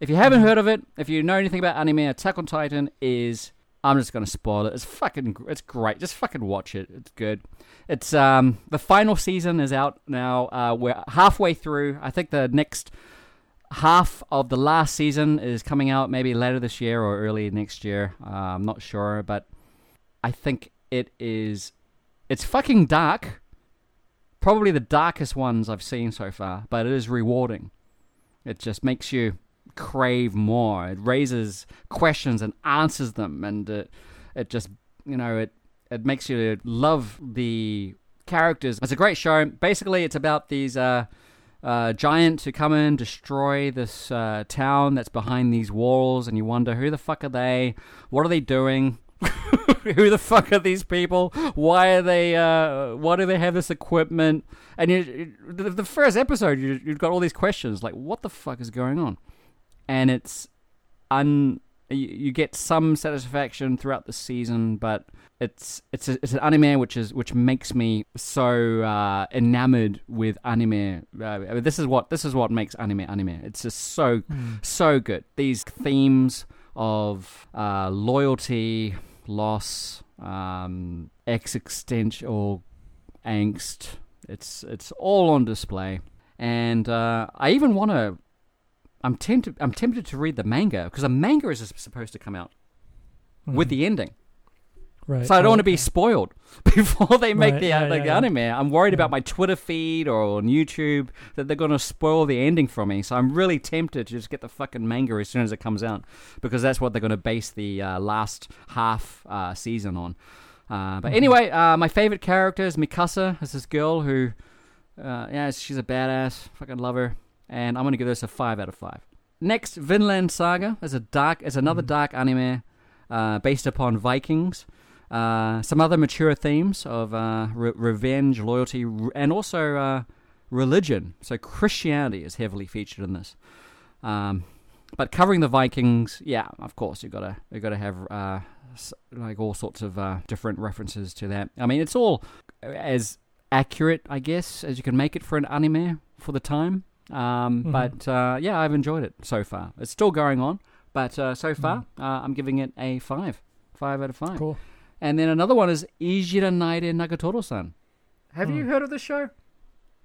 If you haven't heard of it, if you know anything about anime, Attack on Titan is... I'm just going to spoil it. It's fucking, it's great. Just fucking watch it. It's good. It's, um, the final season is out now. Uh, we're halfway through. I think the next half of the last season is coming out maybe later this year or early next year. Uh, I'm not sure, but I think it is, it's fucking dark. Probably the darkest ones I've seen so far, but it is rewarding. It just makes you crave more. It raises questions and answers them, and it, it just, you know, it it makes you love the characters. It's a great show. Basically, it's about these uh, uh, giants who come in, destroy this uh, town that's behind these walls, and you wonder, who the fuck are they? What are they doing? Who the fuck are these people? Why are they? Uh, why do they have this equipment? And you, the, the first episode, you, you've got all these questions, like, what the fuck is going on? And it's un you, you get some satisfaction throughout the season, but it's it's a, it's an anime which is which makes me so uh, enamored with anime. Uh, I mean, this is what this is what makes anime anime. It's just so mm. so good. These themes of uh, loyalty, loss, um, existential angst. It's it's all on display, and uh, I even want to. I'm tempted. I'm tempted to read the manga because the manga is supposed to come out mm. with the ending, right? So I don't okay. want to be spoiled before they make right. the, yeah, the yeah, anime. Yeah. I'm worried yeah. about my Twitter feed or on YouTube that they're going to spoil the ending for me. So I'm really tempted to just get the fucking manga as soon as it comes out because that's what they're going to base the uh, last half uh, season on. Uh, but mm-hmm. anyway, uh, my favorite character is Mikasa. It's this girl who, uh, yeah, she's a badass. Fucking love her. And I'm going to give this a five out of five. Next, Vinland Saga is a dark, is another mm. dark anime uh, based upon Vikings. Uh, some other mature themes of uh, re- revenge, loyalty, re- and also uh, religion. So Christianity is heavily featured in this. Um, but covering the Vikings, yeah, of course, you've got to you've got to have uh, like all sorts of uh, different references to that. I mean, it's all as accurate, I guess, as you can make it for an anime for the time. Um, mm-hmm. But uh, yeah, I've enjoyed it so far. It's still going on, but uh, so far mm. uh, I'm giving it a five, five out of five. Cool. And then another one is Ijira Naide Nagatoro-san. Have mm. you heard of this show?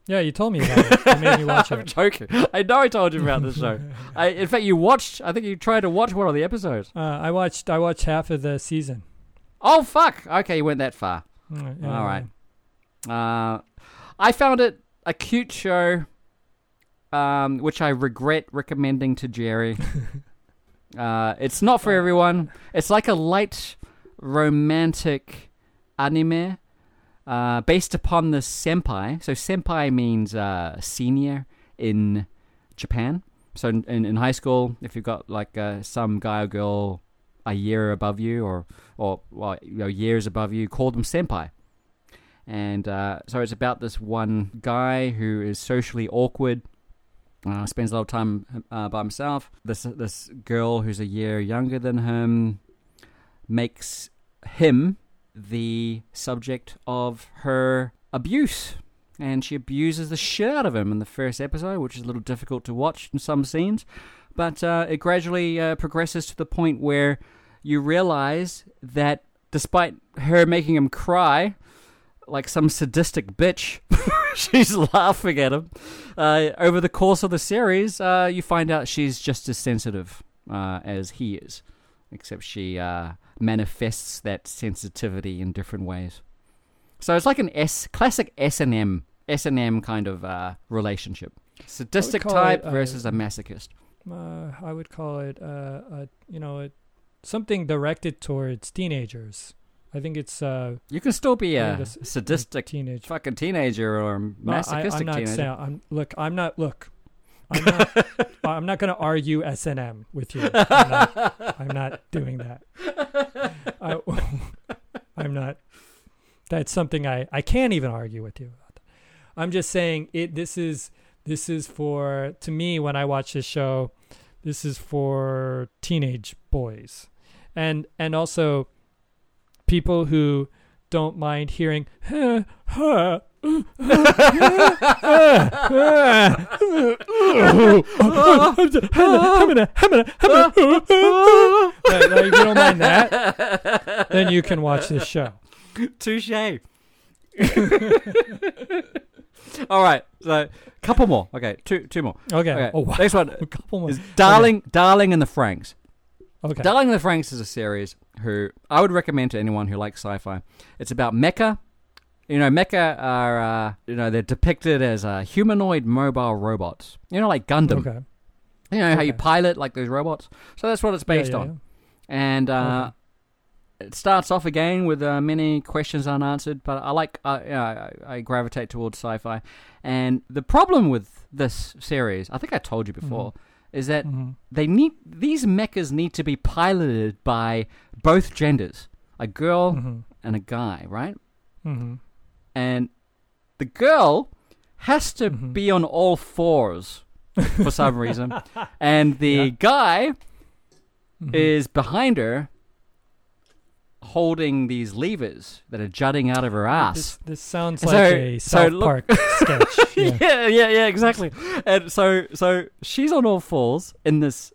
Yeah, you told me about it. You made me watch it. I'm joking. I know I told you about this show. I, in fact, you watched. I think you tried to watch one of the episodes. Uh, I watched. I watched half of the season. Oh fuck! Okay, you went that far. Mm, yeah, all right. Yeah. Uh, I found it a cute show. Um, which I regret recommending to Jerry. uh, it's not for everyone. It's like a light romantic anime uh, based upon the senpai. So senpai means uh, senior in Japan. So in, in, in high school, if you've got like uh, some guy or girl a year above you or, or well, you know, years above you, call them senpai. And uh, so it's about this one guy who is socially awkward. Uh, spends a lot of time uh, by himself. This this girl who's a year younger than him makes him the subject of her abuse, and she abuses the shit out of him in the first episode, which is a little difficult to watch in some scenes. But uh, it gradually uh, progresses to the point where you realize that despite her making him cry like some sadistic bitch, she's laughing at him. Uh, over the course of the series, uh, you find out she's just as sensitive uh, as he is, except she uh, manifests that sensitivity in different ways. So it's like an S, classic S and M, S and M kind of uh, relationship. Sadistic type it, uh, versus a masochist. Uh, I would call it, uh, uh, you know, it, something directed towards teenagers. I think it's... Uh, you can still be a, a sadistic teenage. fucking teenager or masochistic no, I, I'm teenager. Not, I'm, look, I'm not... Look, I'm not, I'm not going to argue S and M with you. I'm not, I'm not doing that. I, I'm not... That's something I, I can't even argue with you about. I'm just saying it. This is this is for... To me, when I watch this show, this is for teenage boys. And and also... people who don't mind hearing huh, huh, uh, uh, if you don't mind that, then you can watch this show. Touché. All right, so couple more. Okay, two, two more. Okay. okay. Oh, wow. Next one. A couple more. Is Darling, okay. Darling in the Franxx. Okay. Darling in the Franxx is a series who I would recommend to anyone who likes sci-fi. It's about mecha. You know, mecha are, uh, you know, they're depicted as uh, humanoid mobile robots. You know, like Gundam. Okay. You know, okay. how you pilot, like, those robots. So that's what it's based yeah, yeah, on. Yeah. And uh, okay. it starts off again with uh, many questions unanswered, but I like, uh, you know, I, I gravitate towards sci-fi. And the problem with this series, I think I told you before, mm-hmm. is that mm-hmm. they need these mechas need to be piloted by both genders, a girl mm-hmm. and a guy, right? Mm-hmm. And the girl has to mm-hmm. be on all fours for some reason, and the yeah. guy mm-hmm. is behind her holding these levers that are jutting out of her ass. This, this sounds so, like a South so Park look, sketch. Yeah. yeah, yeah, yeah, exactly. And so so she's on all fours in this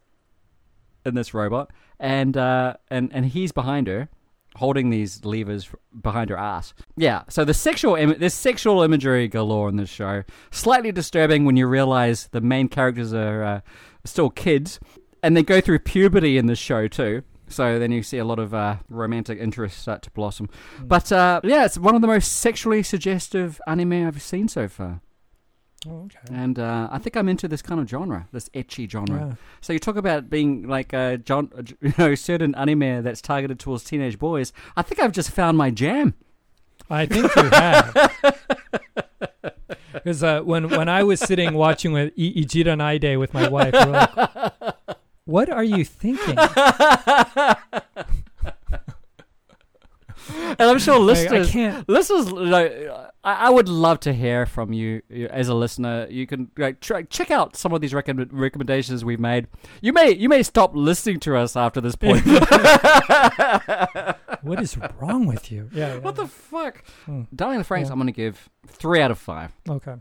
in this robot, and uh, and, and he's behind her, holding these levers behind her ass. Yeah, so the sexual Im- there's sexual imagery galore in this show. Slightly disturbing when you realize the main characters are uh, still kids, and they go through puberty in this show too. So then you see a lot of uh, romantic interests start to blossom. Mm. But uh, yeah, it's one of the most sexually suggestive anime I've seen so far. Oh, okay. And uh, I think I'm into this kind of genre, this ecchi genre. Yeah. So you talk about being like a John, you know, certain anime that's targeted towards teenage boys. I think I've just found my jam. I think you have. Because uh, when when I was sitting watching with I- Ijira Naide with my wife, we're like, what are you thinking? And I'm sure listeners, I can't. listeners, like, I would love to hear from you as a listener. You can like try, check out some of these recommend, recommendations we've made. You may you may stop listening to us after this point. What is wrong with you? Yeah. yeah. What the fuck? Hmm. Darling in the Franxx, yeah. I'm going to give three out of five. Okay.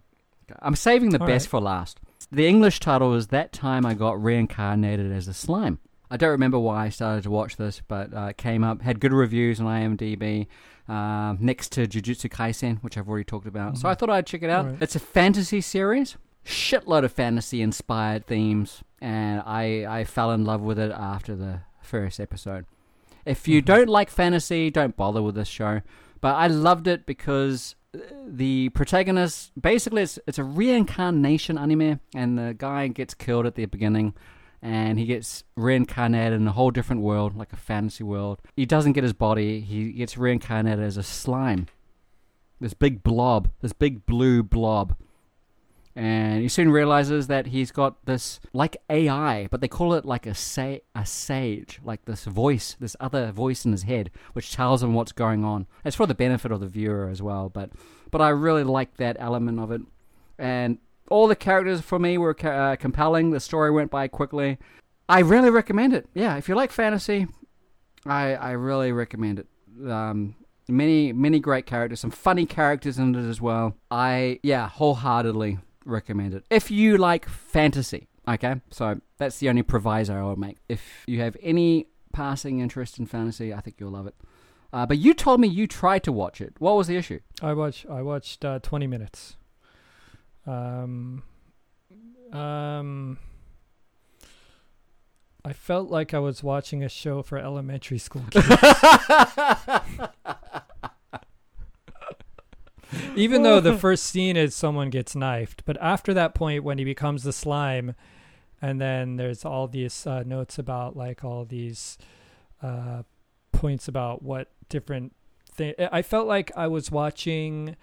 I'm saving the All best right. for last. The English title is That Time I Got Reincarnated as a Slime. I don't remember why I started to watch this, but uh, it came up, had good reviews on IMDb, uh, next to Jujutsu Kaisen, which I've already talked about. Mm-hmm. So I thought I'd check it out. Right. It's a fantasy series, shitload of fantasy-inspired themes, and I, I fell in love with it after the first episode. If you mm-hmm. don't like fantasy, don't bother with this show, but I loved it because the protagonist, basically it's, it's a reincarnation anime, and the guy gets killed at the beginning, and he gets reincarnated in a whole different world, like a fantasy world. He doesn't get his body. He gets reincarnated as a slime. This big blob. This big blue blob. And he soon realizes that he's got this, like A I, but they call it like a, sa- a sage, like this voice, this other voice in his head, which tells him what's going on. It's for the benefit of the viewer as well, but, but I really like that element of it. And all the characters for me were uh, compelling. The story went by quickly. I really recommend it. Yeah, if you like fantasy, I I really recommend it. Um, many many great characters, some funny characters in it as well. I yeah, wholeheartedly recommend it. If you like fantasy, okay. So that's the only proviso I would make. If you have any passing interest in fantasy, I think you'll love it. Uh, but you told me you tried to watch it. What was the issue? I watched I watched uh, twenty minutes. Um, um, I felt like I was watching a show for elementary school kids. Even though the first scene is someone gets knifed, but after that point when he becomes the slime, and then there's all these uh, notes about like all these uh, points about what different thing. I felt like I was watching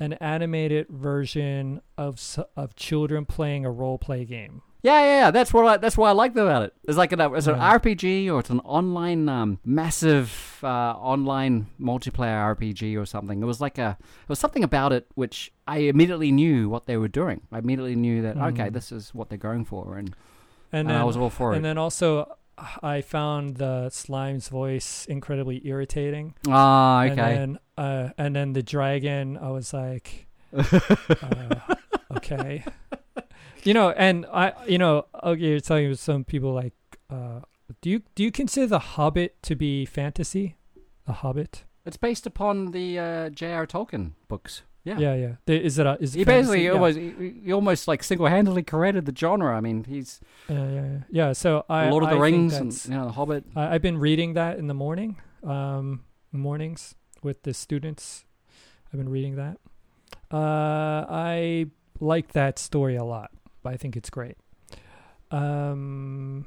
an animated version of of children playing a role play game. Yeah, yeah, yeah. That's what I, that's what I liked about it. It's like an, it's an yeah. R P G, or it's an online um, massive uh, online multiplayer R P G or something. It was like a it was something about it which I immediately knew what they were doing. I immediately knew that mm. okay, this is what they're going for, and and, and then, I was all for and it. And then also, I found the slime's voice incredibly irritating. Ah, okay. And then, uh, and then the dragon, I was like, uh, okay. You know, and I, you know, okay, you're telling some people like, uh, do you do you consider The Hobbit to be fantasy? The Hobbit? It's based upon the uh, J R. Tolkien books. Yeah, yeah, yeah. Is it? A, is it he basically yeah. almost he, he almost like single-handedly created the genre. I mean, he's uh, yeah, yeah, yeah. So I Lord of I the Rings and you know The Hobbit. I, I've been reading that in the morning, um, mornings with the students. I've been reading that. Uh, I like that story a lot. I think it's great. Um,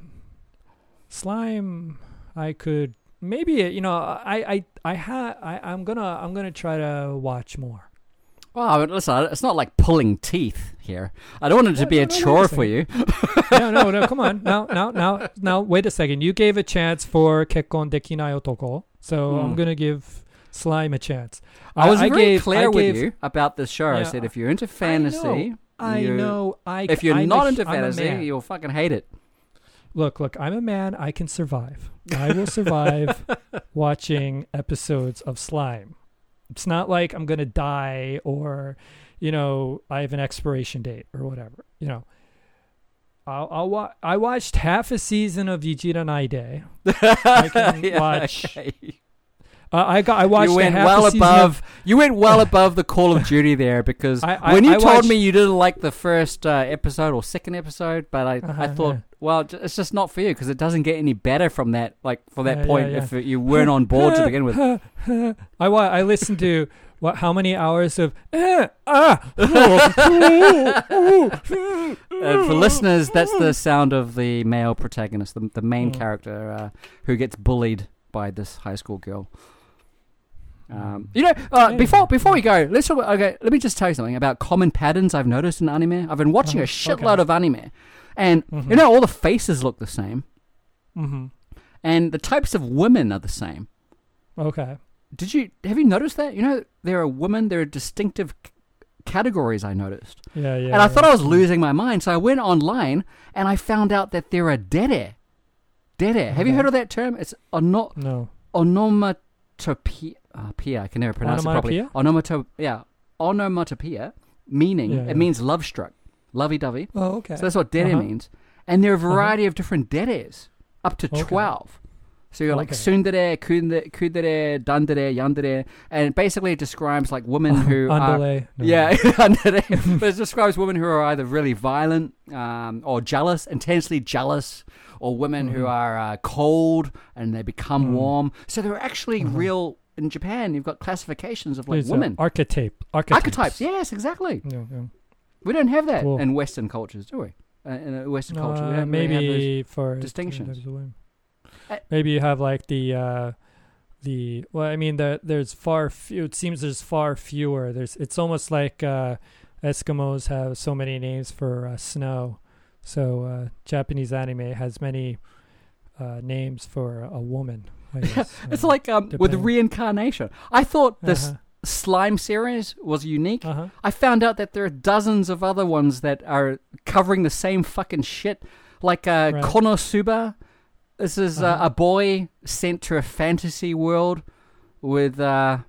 slime, I could maybe you know I I I ha I, I'm gonna I'm gonna try to watch more. Well, I mean, listen, it's not like pulling teeth here. I don't want it to no, be no, a no, chore for you. no, no, no, come on. No, no, no, no, wait a second. You gave a chance for Kekkon Dekinai Otoko, so mm. I'm going to give Slime a chance. I, I was I very gave, clear I with gave, you about this show. Yeah, I said if you're into fantasy... I know. I know I, if you're I, not I, into I'm fantasy, you'll fucking hate it. Look, look, I'm a man. I can survive. I will survive watching episodes of slime. It's not like I'm going to die or, you know, I have an expiration date or whatever, you know. I'll, I'll wa- I watched half a season of Yujira Naide. I can yeah, watch... Okay. Uh, I got. I watched. You went half well above. Of, you went well above the Call of Duty there because I, I, when you I told watched, me you didn't like the first uh, episode or second episode, but I, uh-huh, I thought, yeah. well, it's just not for you because it doesn't get any better from that. Like from that yeah, point, yeah, yeah. if it, you weren't on board to begin with. I I listened to what? How many hours of? Eh, ah. And for listeners, that's the sound of the male protagonist, the the main mm. character uh, who gets bullied by this high school girl. Um, you know, uh, before before we go, let's talk about, okay. Let me just tell you something about common patterns I've noticed in anime. I've been watching oh, a shitload okay. of anime, and mm-hmm. you know, all the faces look the same, mm-hmm. and the types of women are the same. Okay. Did you have you noticed that? You know, there are women. There are distinctive c- categories. I noticed. Yeah, yeah. And I yeah. thought I was losing my mind, so I went online and I found out that there are dere. Dere. Have okay. you heard of that term? It's ono- no. onomatopoeia. Oh, I can never pronounce it properly. Onomatopoeia? Yeah. Onomatopoeia, meaning, yeah, yeah. it means love-struck, lovey-dovey. Oh, okay. So that's what dere uh-huh. means. And there are a variety uh-huh. of different deres, up to okay. twelve. So you're like okay. tsundere, kudere, dandere, yandere, and basically it describes like women who are... Underlay. No. Yeah, underlay. But it describes women who are either really violent um, or jealous, intensely jealous, or women mm. who are uh, cold and they become mm. warm. So they're actually mm-hmm. real... In Japan, you've got classifications of like it's women. Archetype. Archetypes. Archetypes, yes, exactly. Yeah, yeah. We don't have that cool. in Western cultures, do we? Uh, in Western uh, culture, we don't maybe really have those for distinctions. Uh, maybe you have like the... Uh, the well, I mean, the, there's far few. It seems there's far fewer. There's. It's almost like uh, Eskimos have so many names for uh, snow. So uh, Japanese anime has many uh, names for a woman. Guess, uh, it's like um, with reincarnation. I thought this uh-huh. slime series was unique. Uh-huh. I found out that there are dozens of other ones that are covering the same fucking shit. Like uh, right. Konosuba. This is uh-huh. uh, a boy sent to a fantasy world with uh,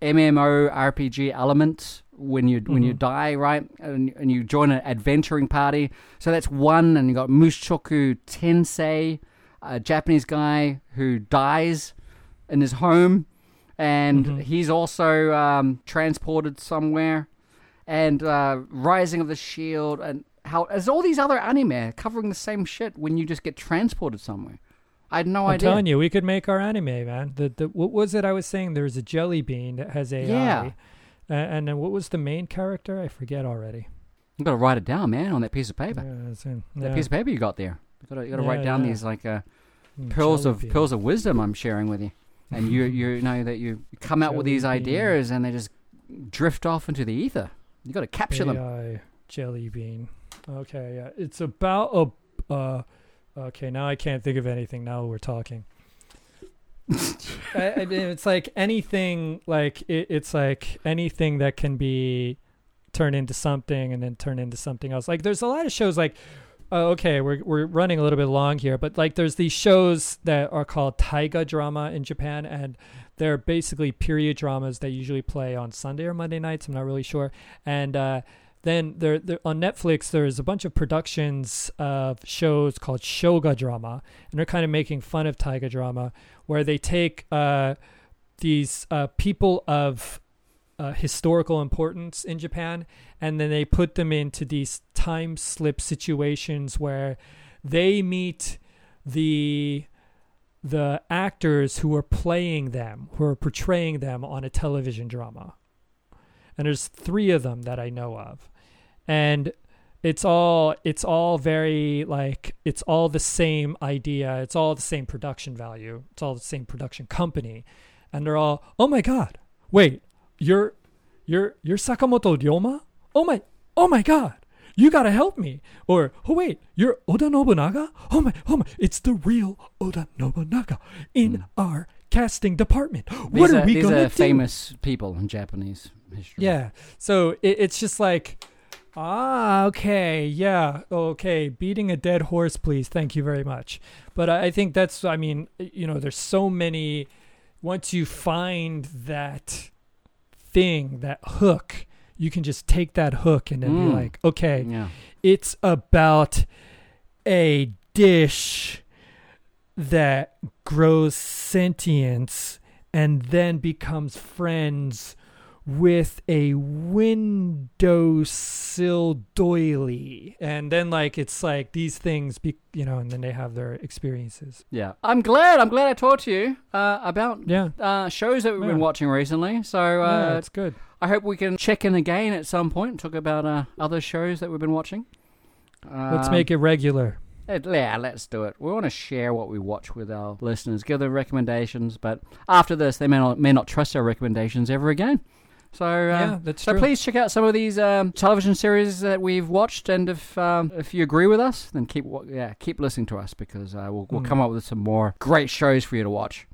MMORPG elements when you mm-hmm. when you die, right? And, and you join an adventuring party. So that's one. And you got Mushoku Tensei. A Japanese guy who dies in his home, and mm-hmm. he's also um, transported somewhere, and uh, Rising of the Shield, and how there's all these other anime covering the same shit when you just get transported somewhere. I had no I'm idea. I'm telling you, we could make our anime, man. The, the what was it I was saying? There was a jelly bean that has A I, yeah. and, and then what was the main character? I forget already. You got to write it down, man, on that piece of paper. Yeah, that's in, yeah. That piece of paper you got there. You gotta, you gotta yeah, write down yeah. these like uh, pearls Jelly of bean. pearls of wisdom I'm sharing with you, and you you know that you come out Jelly with these ideas bean. And they just drift off into the ether. You got to capture A I them. Jelly bean. Okay, yeah, it's about a. Uh, okay, now I can't think of anything. Now we're talking. I, I mean, it's like anything. Like it, it's like anything that can be turned into something and then turned into something else. Like there's a lot of shows like. Oh, okay, we're we're running a little bit long here, but like there's these shows that are called Taiga drama in Japan, and they're basically period dramas that usually play on Sunday or Monday nights. I'm not really sure. And uh, then there on Netflix, there's a bunch of productions of shows called Shoga drama, and they're kind of making fun of Taiga drama, where they take uh, these uh, people of Uh, historical importance in Japan, and then they put them into these time slip situations where they meet the the actors who are playing them, who are portraying them on a television drama. And there's three of them that I know of, and it's all it's all very like it's all the same idea, it's all the same production value, it's all the same production company, and they're all, oh my god, wait. You're, you're, you're Sakamoto Ryoma? Oh my, oh my God! You gotta help me! Or, oh wait, you're Oda Nobunaga? Oh my, oh my, it's the real Oda Nobunaga in mm. our casting department. What these are, are we these gonna are do? These are famous people in Japanese history. Yeah, so it, it's just like, Ah, okay, yeah, okay, beating a dead horse, please, thank you very much. But I think that's, I mean, you know, there's so many, once you find that thing, that hook, you can just take that hook and then mm. be like, okay, yeah. it's about a dish that grows sentience and then becomes friends with a windowsill doily, and then like it's like these things be, you know, and then they have their experienses. Yeah, I'm glad I'm glad I talked to you uh, about yeah. uh, shows that we've yeah. been watching recently, so uh, yeah, it's good. I hope we can check in again at some point and talk about uh, other shows that we've been watching. Um, let's make it regular. It, yeah, let's do it. We want to share what we watch with our listeners, give them recommendations, but after this they may not, may not trust our recommendations ever again. So, uh, yeah, that's so true. Please check out some of these um, television series that we've watched, and if um, if you agree with us, then keep yeah keep listening to us, because uh, we'll we'll mm. come up with some more great shows for you to watch.